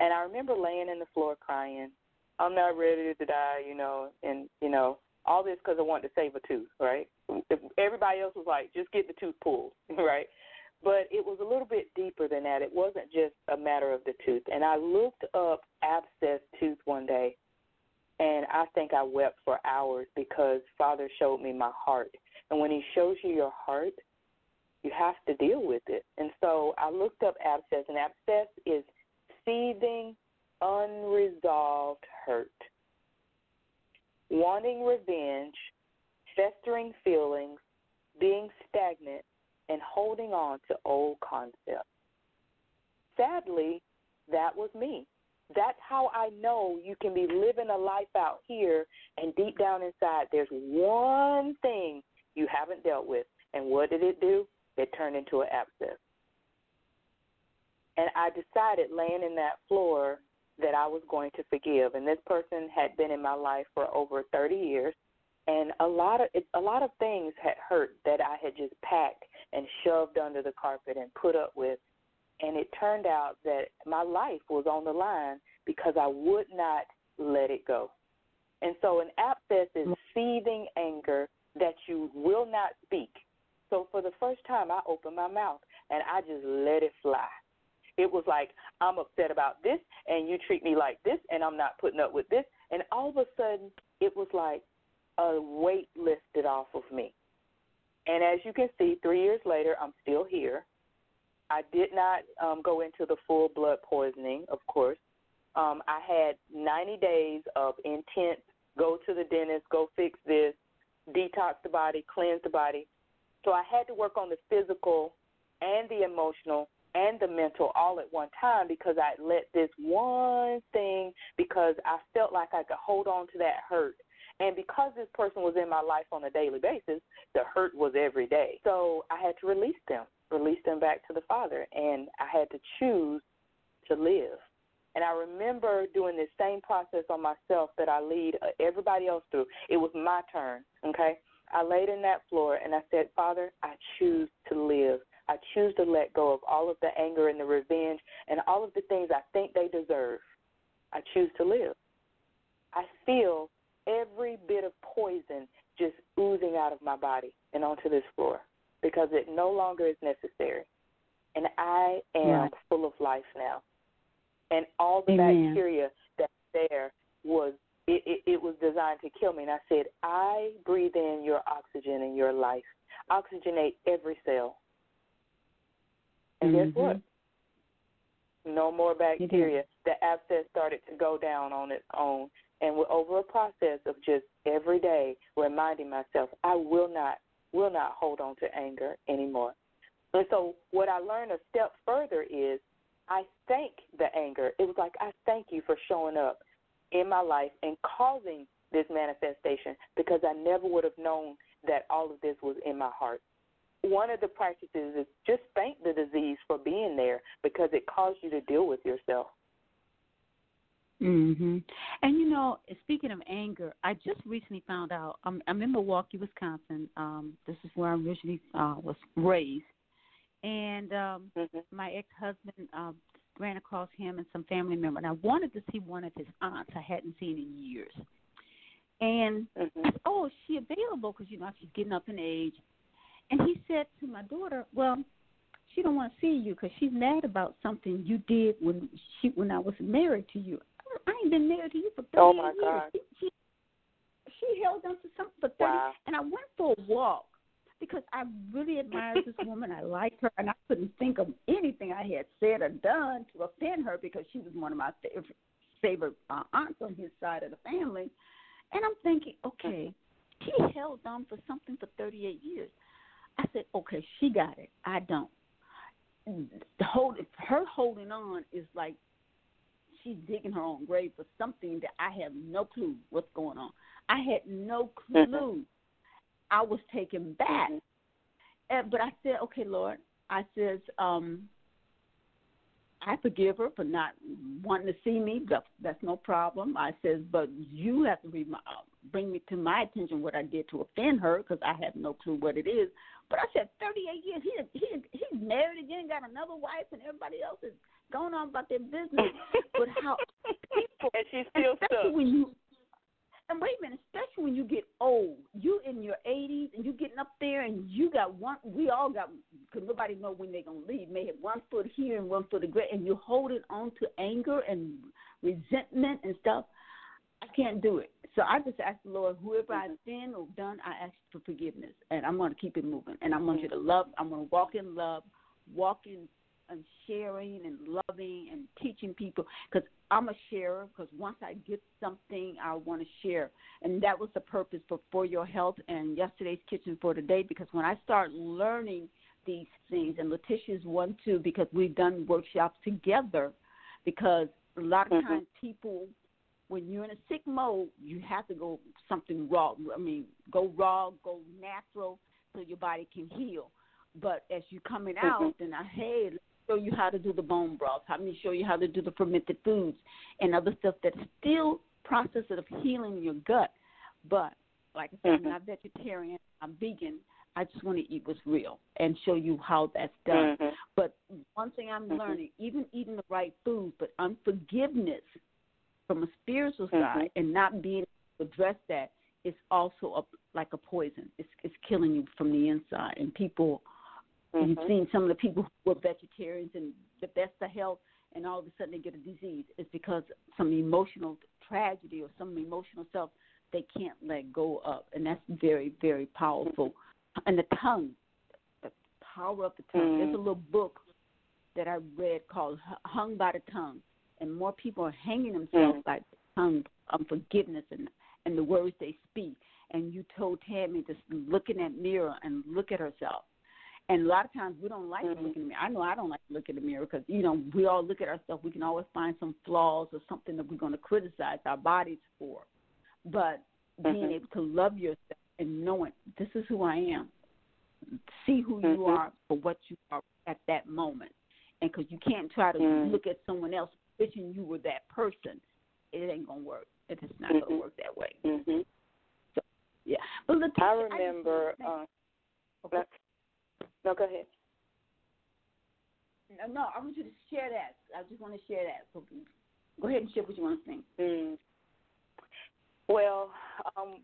And I remember laying on the floor crying, I'm not ready to die, you know, and, you know, all this because I wanted to save a tooth, right? Everybody else was like, just get the tooth pulled, right? But it was a little bit deeper than that. It wasn't just a matter of the tooth. And I looked up abscess tooth one day, and I think I wept for hours because Father showed me my heart. And when he shows you your heart, you have to deal with it. And so I looked up abscess, and abscess is seething, unresolved hurt, wanting revenge, festering feelings, being stagnant, and holding on to old concepts. Sadly, that was me. That's how I know you can be living a life out here, and deep down inside, there's one thing you haven't dealt with. And what did it do? It turned into an abscess. And I decided laying in that floor that I was going to forgive. And this person had been in my life for over 30 years, and a lot of things had hurt that I had just packed and shoved under the carpet and put up with. And it turned out that my life was on the line because I would not let it go. And so an abscess is seething anger that you will not speak. So for the first time, I opened my mouth, and I just let it fly. It was like, I'm upset about this, and you treat me like this, and I'm not putting up with this. And all of a sudden, it was like a weight lifted off of me. And as you can see, 3 years later, I'm still here. I did not go into the full blood poisoning, of course. I had 90 days of intense, go to the dentist, go fix this, detox the body, cleanse the body. So I had to work on the physical and the emotional and the mental all at one time because I let this one thing, because I felt like I could hold on to that hurt. And because this person was in my life on a daily basis, the hurt was every day. So I had to release them back to the Father. And I had to choose to live. And I remember doing the same process on myself that I lead everybody else through. It was my turn, okay? I laid in that floor and I said, Father, I choose to live. I choose to let go of all of the anger and the revenge and all of the things I think they deserve. I choose to live. I feel every bit of poison just oozing out of my body and onto this floor because it no longer is necessary. And I am full of life now. And all the bacteria that's there was, it was designed to kill me. And I said, I breathe in your oxygen and your life. Oxygenate every cell. And guess what? No more bacteria. The abscess started to go down on its own. And we're over a process of just every day reminding myself, I will not hold on to anger anymore. And so what I learned a step further is I thank the anger. It was like, I thank you for showing up in my life and causing this manifestation because I never would have known that all of this was in my heart. One of the practices is just thank the disease for being there because it caused you to deal with yourself. Mm-hmm. And, you know, speaking of anger, I just recently found out, I'm in Milwaukee, Wisconsin. This is where I originally was raised. And my ex-husband, ran across him and some family member. And I wanted to see one of his aunts I hadn't seen in years. And I said, oh, is she available? Because, you know, she's getting up in age. And he said to my daughter, well, she don't want to see you because she's mad about something you did when I was married to you. I ain't been married to you for 30 years. Oh, my God. She held on to something for 30. Wow. And I went for a walk. Because I really admired this woman. I liked her, and I couldn't think of anything I had said or done to offend her because she was one of my favorite aunts on his side of the family. And I'm thinking, okay, he held on for something for 38 years. I said, okay, she got it. I don't. Her holding on is like she's digging her own grave for something that I have no clue what's going on. I had no clue. I was taken back. But I said, okay, Lord, I says, I forgive her for not wanting to see me. That's no problem. I says, but you have to bring me to my attention what I did to offend her because I have no clue what it is. But I said, 38 years, he's married again, got another wife, and everybody else is going on about their business. But how people, and she's still stuck. And wait a minute, especially when you get old, you in your 80s and you getting up there and you got one, we all got, because nobody know when they're going to leave, may have one foot here and one foot there, and you're holding on to anger and resentment and stuff. I can't do it. So I just ask the Lord, whoever I've been or done, I ask for forgiveness, and I'm going to keep it moving, and I'm going to love, I'm going to walk in love, and sharing and loving and teaching people because I'm a sharer because once I get something, I want to share. And that was the purpose for 4 Your Health and Yesterday's Kitchen for Today because when I start learning these things, and Letitia's one too because we've done workshops together because a lot of times people, when you're in a sick mode, you have to go something raw. I mean, go raw, go natural so your body can heal. But as you're coming out, then hey, show you how to do the bone broth. How me show you how to do the fermented foods and other stuff that's still process of healing your gut. But like I said, I'm not vegetarian, I'm vegan. I just want to eat what's real and show you how that's done. But one thing I'm learning, even eating the right food, but unforgiveness from a spiritual side and not being able to address that is also like a poison. It's killing you from the inside. And people. You've seen some of the people who are vegetarians and the best of health, and all of a sudden they get a disease. It's because some emotional tragedy or some emotional stuff they can't let go of, and that's very, very powerful. And the tongue, the power of the tongue. There's a little book that I read called Hung by the Tongue, and more people are hanging themselves by the tongue on forgiveness and the words they speak. And you told Tammy to look in that mirror and look at herself. And a lot of times we don't like looking in the mirror. I know I don't like looking in the mirror because, you know, we all look at ourselves. We can always find some flaws or something that we're going to criticize our bodies for. But being able to love yourself and knowing this is who I am, see who you are for what you are at that moment, And because you can't try to look at someone else wishing you were that person. It ain't going to work. It's not going to work that way. Mm-hmm. So, yeah. But Letitia, I remember, no, go ahead. No, I want you to share that. I just want to share that. So go ahead and share what you want to think. Well,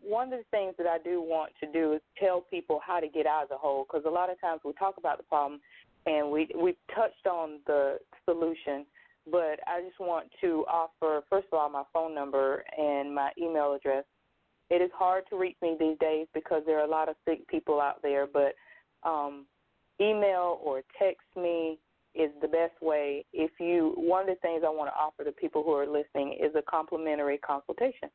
one of the things that I do want to do is tell people how to get out of the hole, because a lot of times we talk about the problem and we've touched on the solution, but I just want to offer, first of all, my phone number and my email address. It is hard to reach me these days because there are a lot of sick people out there, but email or text me is the best way. One of the things I want to offer to people who are listening is a complimentary consultation.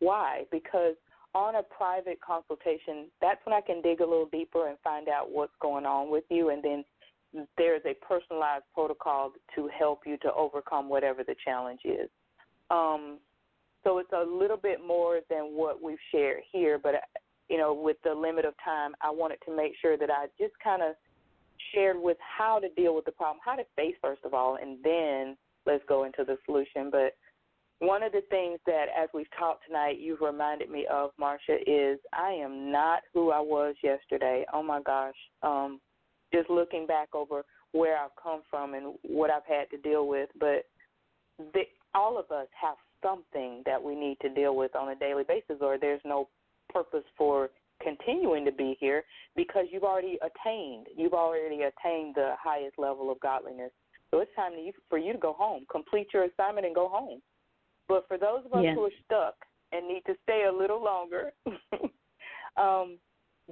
Why? Because on a private consultation, that's when I can dig a little deeper and find out what's going on with you, and then there's a personalized protocol to help you to overcome whatever the challenge is. So it's a little bit more than what we've shared here, but, you know, with the limit of time, I wanted to make sure that I just kind of shared with how to deal with the problem, how to face first of all, and then let's go into the solution. But one of the things that, as we've talked tonight, you've reminded me of, Marsha, is I am not who I was yesterday. Oh, my gosh. Just looking back over where I've come from and what I've had to deal with. But all of us have something that we need to deal with on a daily basis, or there's no purpose for continuing to be here, because you've already attained the highest level of godliness. So it's time for you to go home, complete your assignment and go home. But for those of us who are stuck and need to stay a little longer,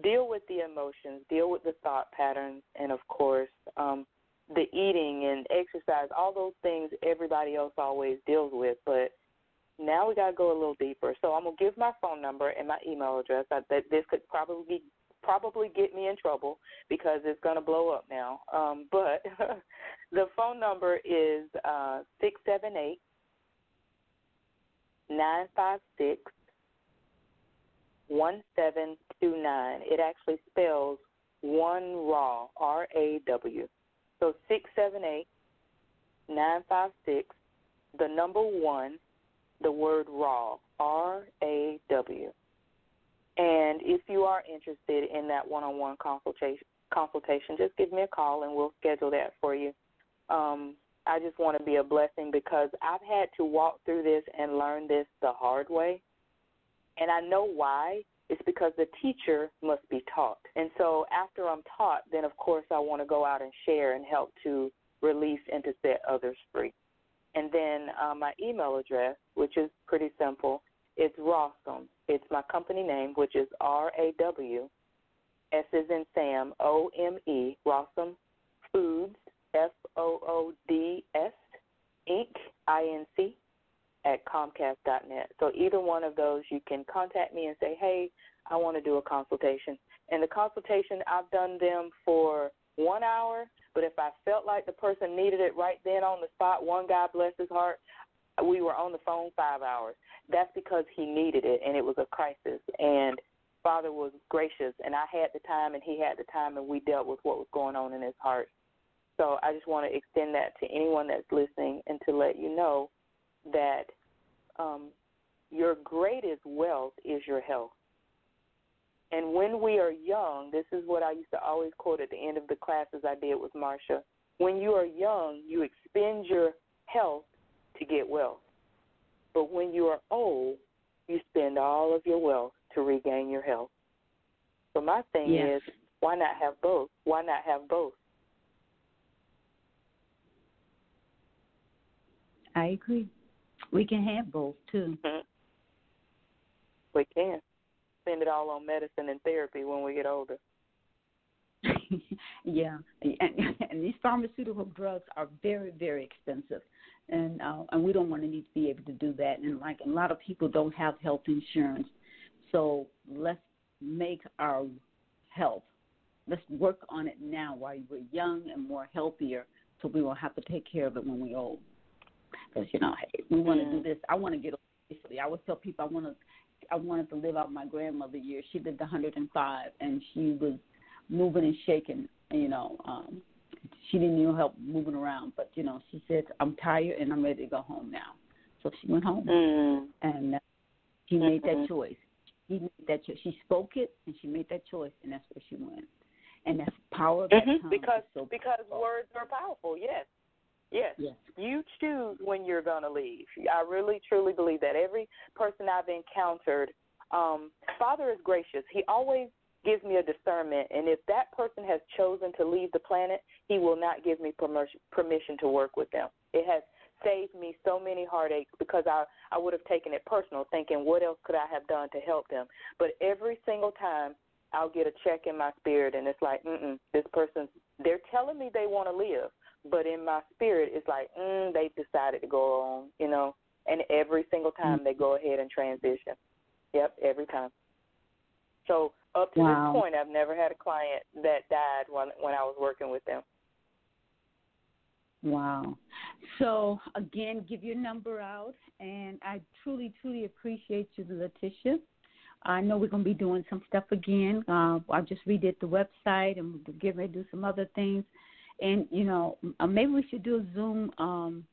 deal with the emotions, deal with the thought patterns, and, of course, the eating and exercise, all those things everybody else always deals with. But now we got to go a little deeper. So I'm going to give my phone number and my email address. This could probably get me in trouble because it's going to blow up now. But the phone number is 678. 956-1729. It actually spells one raw, R-A-W. So 678-956, the number one, the word raw, R-A-W. And if you are interested in that one-on-one consultation, just give me a call and we'll schedule that for you. I just want to be a blessing, because I've had to walk through this and learn this the hard way. And I know why. It's because the teacher must be taught. And so after I'm taught, then, of course, I want to go out and share and help to release and to set others free. And then my email address, which is pretty simple, it's Rawsome. It's my company name, which is R-A-W, S as in Sam, O-M-E, Rawsome Foods, F-O-O-D-S, Inc., I-N-C, at Comcast.net. So either one of those, you can contact me and say, hey, I want to do a consultation. And the consultation, I've done them for 1 hour, but if I felt like the person needed it right then on the spot, one guy, bless his heart, we were on the phone 5 hours. That's because he needed it, and it was a crisis. And Father was gracious, and I had the time, and he had the time, and we dealt with what was going on in his heart. So I just want to extend that to anyone that's listening and to let you know that your greatest wealth is your health. And when we are young, this is what I used to always quote at the end of the classes I did with Marsha. When you are young, you expend your health to get wealth. But when you are old, you spend all of your wealth to regain your health. So my thing is, why not have both? Why not have both? I agree. We can have both, too. Mm-hmm. We can. Spend it all on medicine and therapy when we get older. And these pharmaceutical drugs are very, very expensive, and we don't want to need to be able to do that. And like a lot of people don't have health insurance, so let's make our health. Let's work on it now while we're young and more healthier, so we won't have to take care of it when we're old. Because, you know, hey, we want to do this. I want to get away. I always tell people I wanted to live out my grandmother's years. She lived 105, and she was moving and shaking, you know. she didn't need help moving around, but, you know, she said, I'm tired and I'm ready to go home now. So she went home, and she made that choice. She made that choice. She spoke it, and she made that choice, and that's where she went. And that's power of that tongue. Because words are powerful, yes. You choose when you're going to leave. I really, truly believe that. Every person I've encountered, Father is gracious. He always gives me a discernment, and if that person has chosen to leave the planet, he will not give me permission to work with them. It has saved me so many heartaches because I would have taken it personal, thinking what else could I have done to help them. But every single time I'll get a check in my spirit, and it's like, this person's, they're telling me they want to live, but in my spirit it's like, they decided to go on, you know, and every single time they go ahead and transition. Yep, every time. So up to this point, I've never had a client that died when I was working with them. Wow. So, again, give your number out, and I truly, truly appreciate you, Letitia. I know we're going to be doing some stuff again. I just redid the website, and we're getting ready to do some other things. And, you know, maybe we should do a Zoom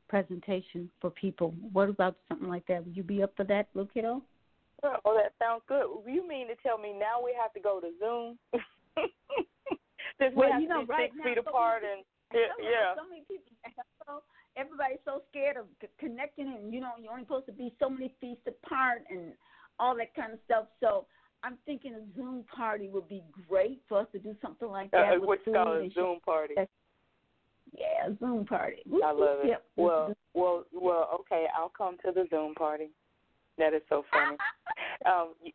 presentation for people. What about something like that? Would you be up for that, little kiddo? Oh, that sounds good. You mean to tell me now we have to go to Zoom? Since we have to be right 6 feet apart and... So many people, everybody's so scared of connecting, and you know, you're only supposed to be so many feet apart and all that kind of stuff. So I'm thinking a Zoom party would be great for us to do something like that. Party. Yeah, Zoom party. I love it. Yep. Well, okay, I'll come to the Zoom party. That is so funny.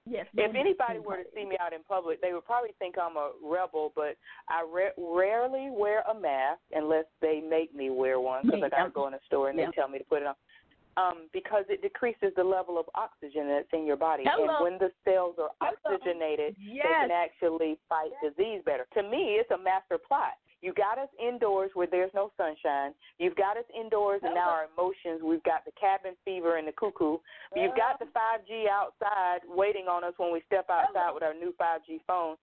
Yes, if anybody were to see me out in public, they would probably think I'm a rebel, but I rarely wear a mask unless they make me wear one because I got to go in a store and they tell me to put it on because it decreases the level of oxygen that's in your body. And when the cells are oxygenated, they can actually fight disease better. To me, it's a master plot. You got us indoors where there's no sunshine. You've got us indoors and now our emotions. We've got the cabin fever and the cuckoo. You've got the 5G outside waiting on us when we step outside with our new 5G phone.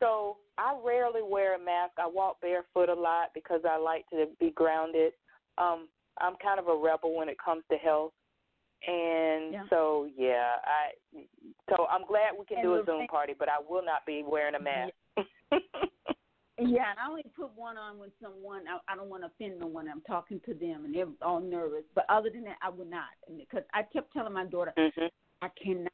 So I rarely wear a mask. I walk barefoot a lot because I like to be grounded. I'm kind of a rebel when it comes to health. And so I'm glad we can do a Zoom party, but I will not be wearing a mask. Yeah, and I only put one on with someone. I don't want to offend no one. I'm talking to them, and they're all nervous. But other than that, I would not, because I kept telling my daughter, I cannot.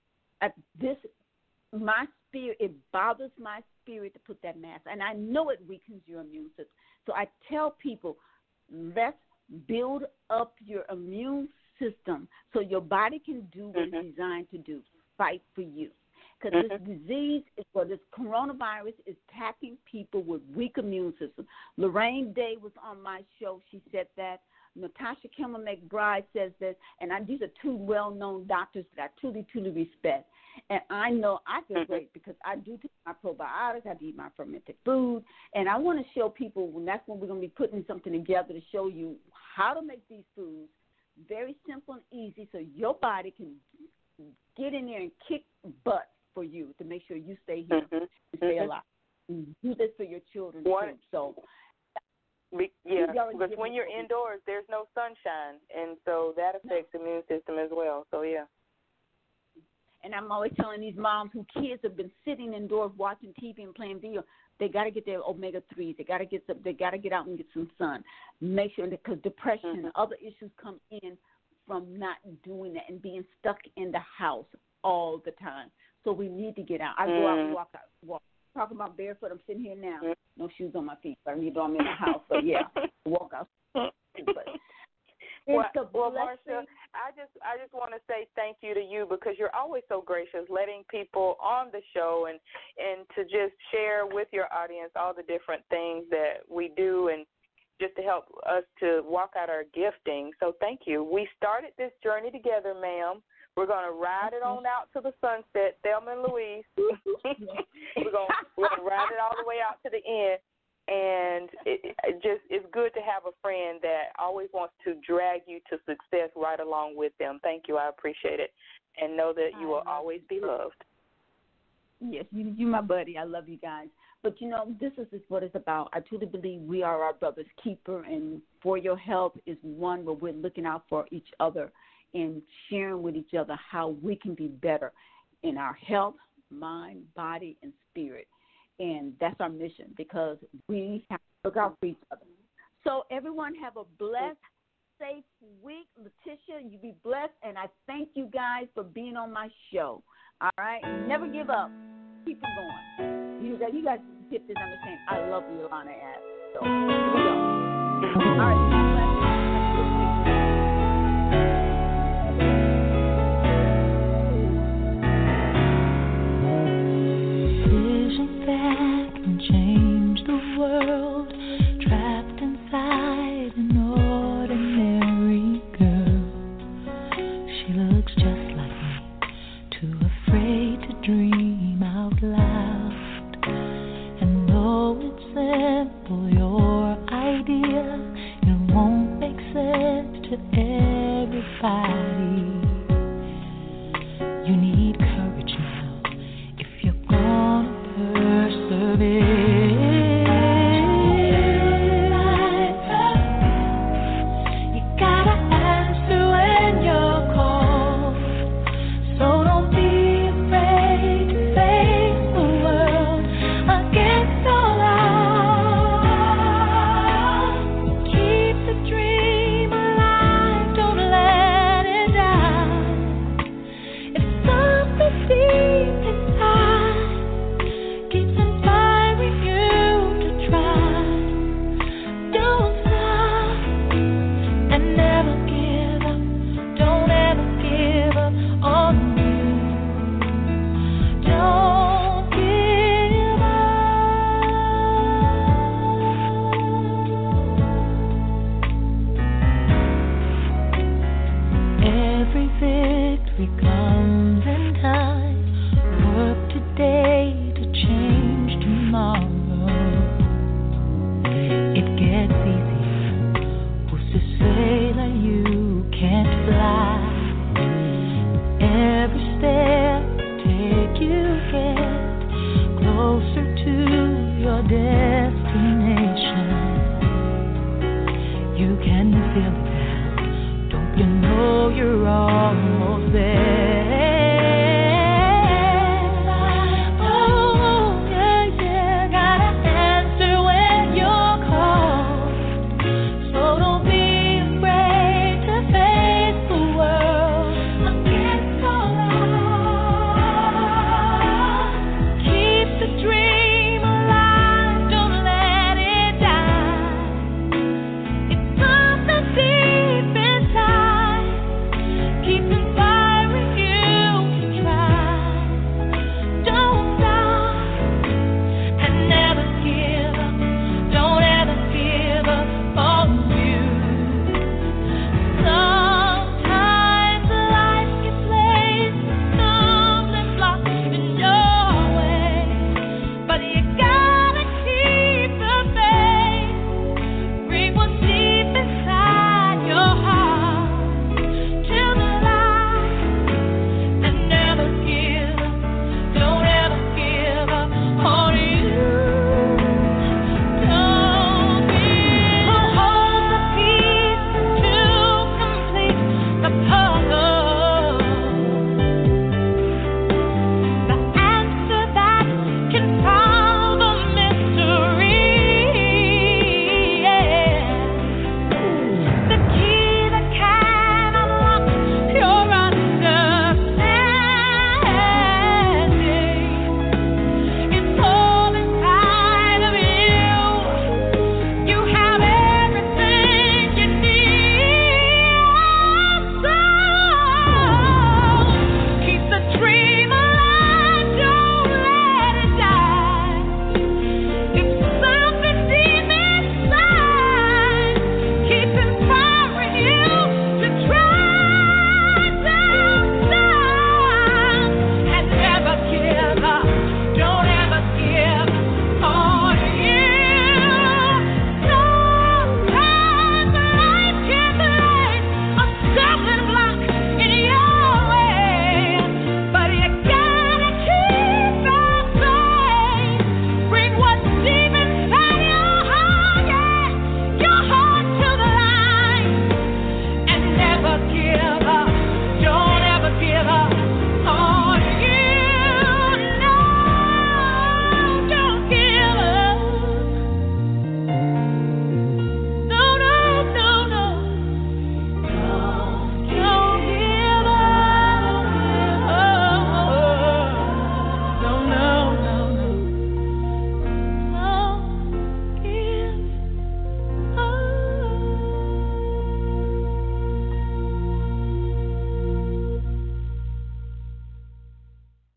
My spirit, it bothers my spirit to put that mask, and I know it weakens your immune system. So I tell people, let's build up your immune system so your body can do what it's designed to do, fight for you. Because this disease, this coronavirus is attacking people with weak immune systems. Lorraine Day was on my show. She said that. Natasha Campbell-McBride says this. And these are two well-known doctors that I truly, truly respect. And I know I feel great because I do take my probiotics. I do eat my fermented food. And I want to show people, and that's when we're going to be putting something together to show you how to make these foods very simple and easy so your body can get in there and kick butt for you to make sure you stay here and stay alive. Do this for your children too. So, because when you're indoors, there's no sunshine, and so that affects the immune system as well. So, And I'm always telling these moms whose kids have been sitting indoors watching TV and playing video, they got to get their omega-3s. They got to get out and get some sun. Make sure, because depression and other issues come in from not doing that and being stuck in the house all the time. So we need to get out. I go out and walk out. Talking about barefoot, I'm sitting here now. No shoes on my feet. But I'm in the house. So, walk out. Well, Marsha, I just want to say thank you to you because you're always so gracious letting people on the show and to just share with your audience all the different things that we do and just to help us to walk out our gifting. So thank you. We started this journey together, ma'am. We're going to ride it on out to the sunset, Thelma and Louise. We're going to ride it all the way out to the end. And it's good to have a friend that always wants to drag you to success right along with them. Thank you. I appreciate it. And know that you will always be loved. Yes, you're my buddy. I love you guys. But, you know, this is what it's about. I truly believe we are our brother's keeper, and For Your Health is one where we're looking out for each other and sharing with each other how we can be better in our health, mind, body, and spirit. And that's our mission, because we have to look out for each other. So everyone have a blessed, safe week. Letitia, you be blessed, and I thank you guys for being on my show. All right? Never give up. Keep it going. You guys get this, understand. I love you, Lana. So here we go. All right. Your idea, it won't make sense to everybody.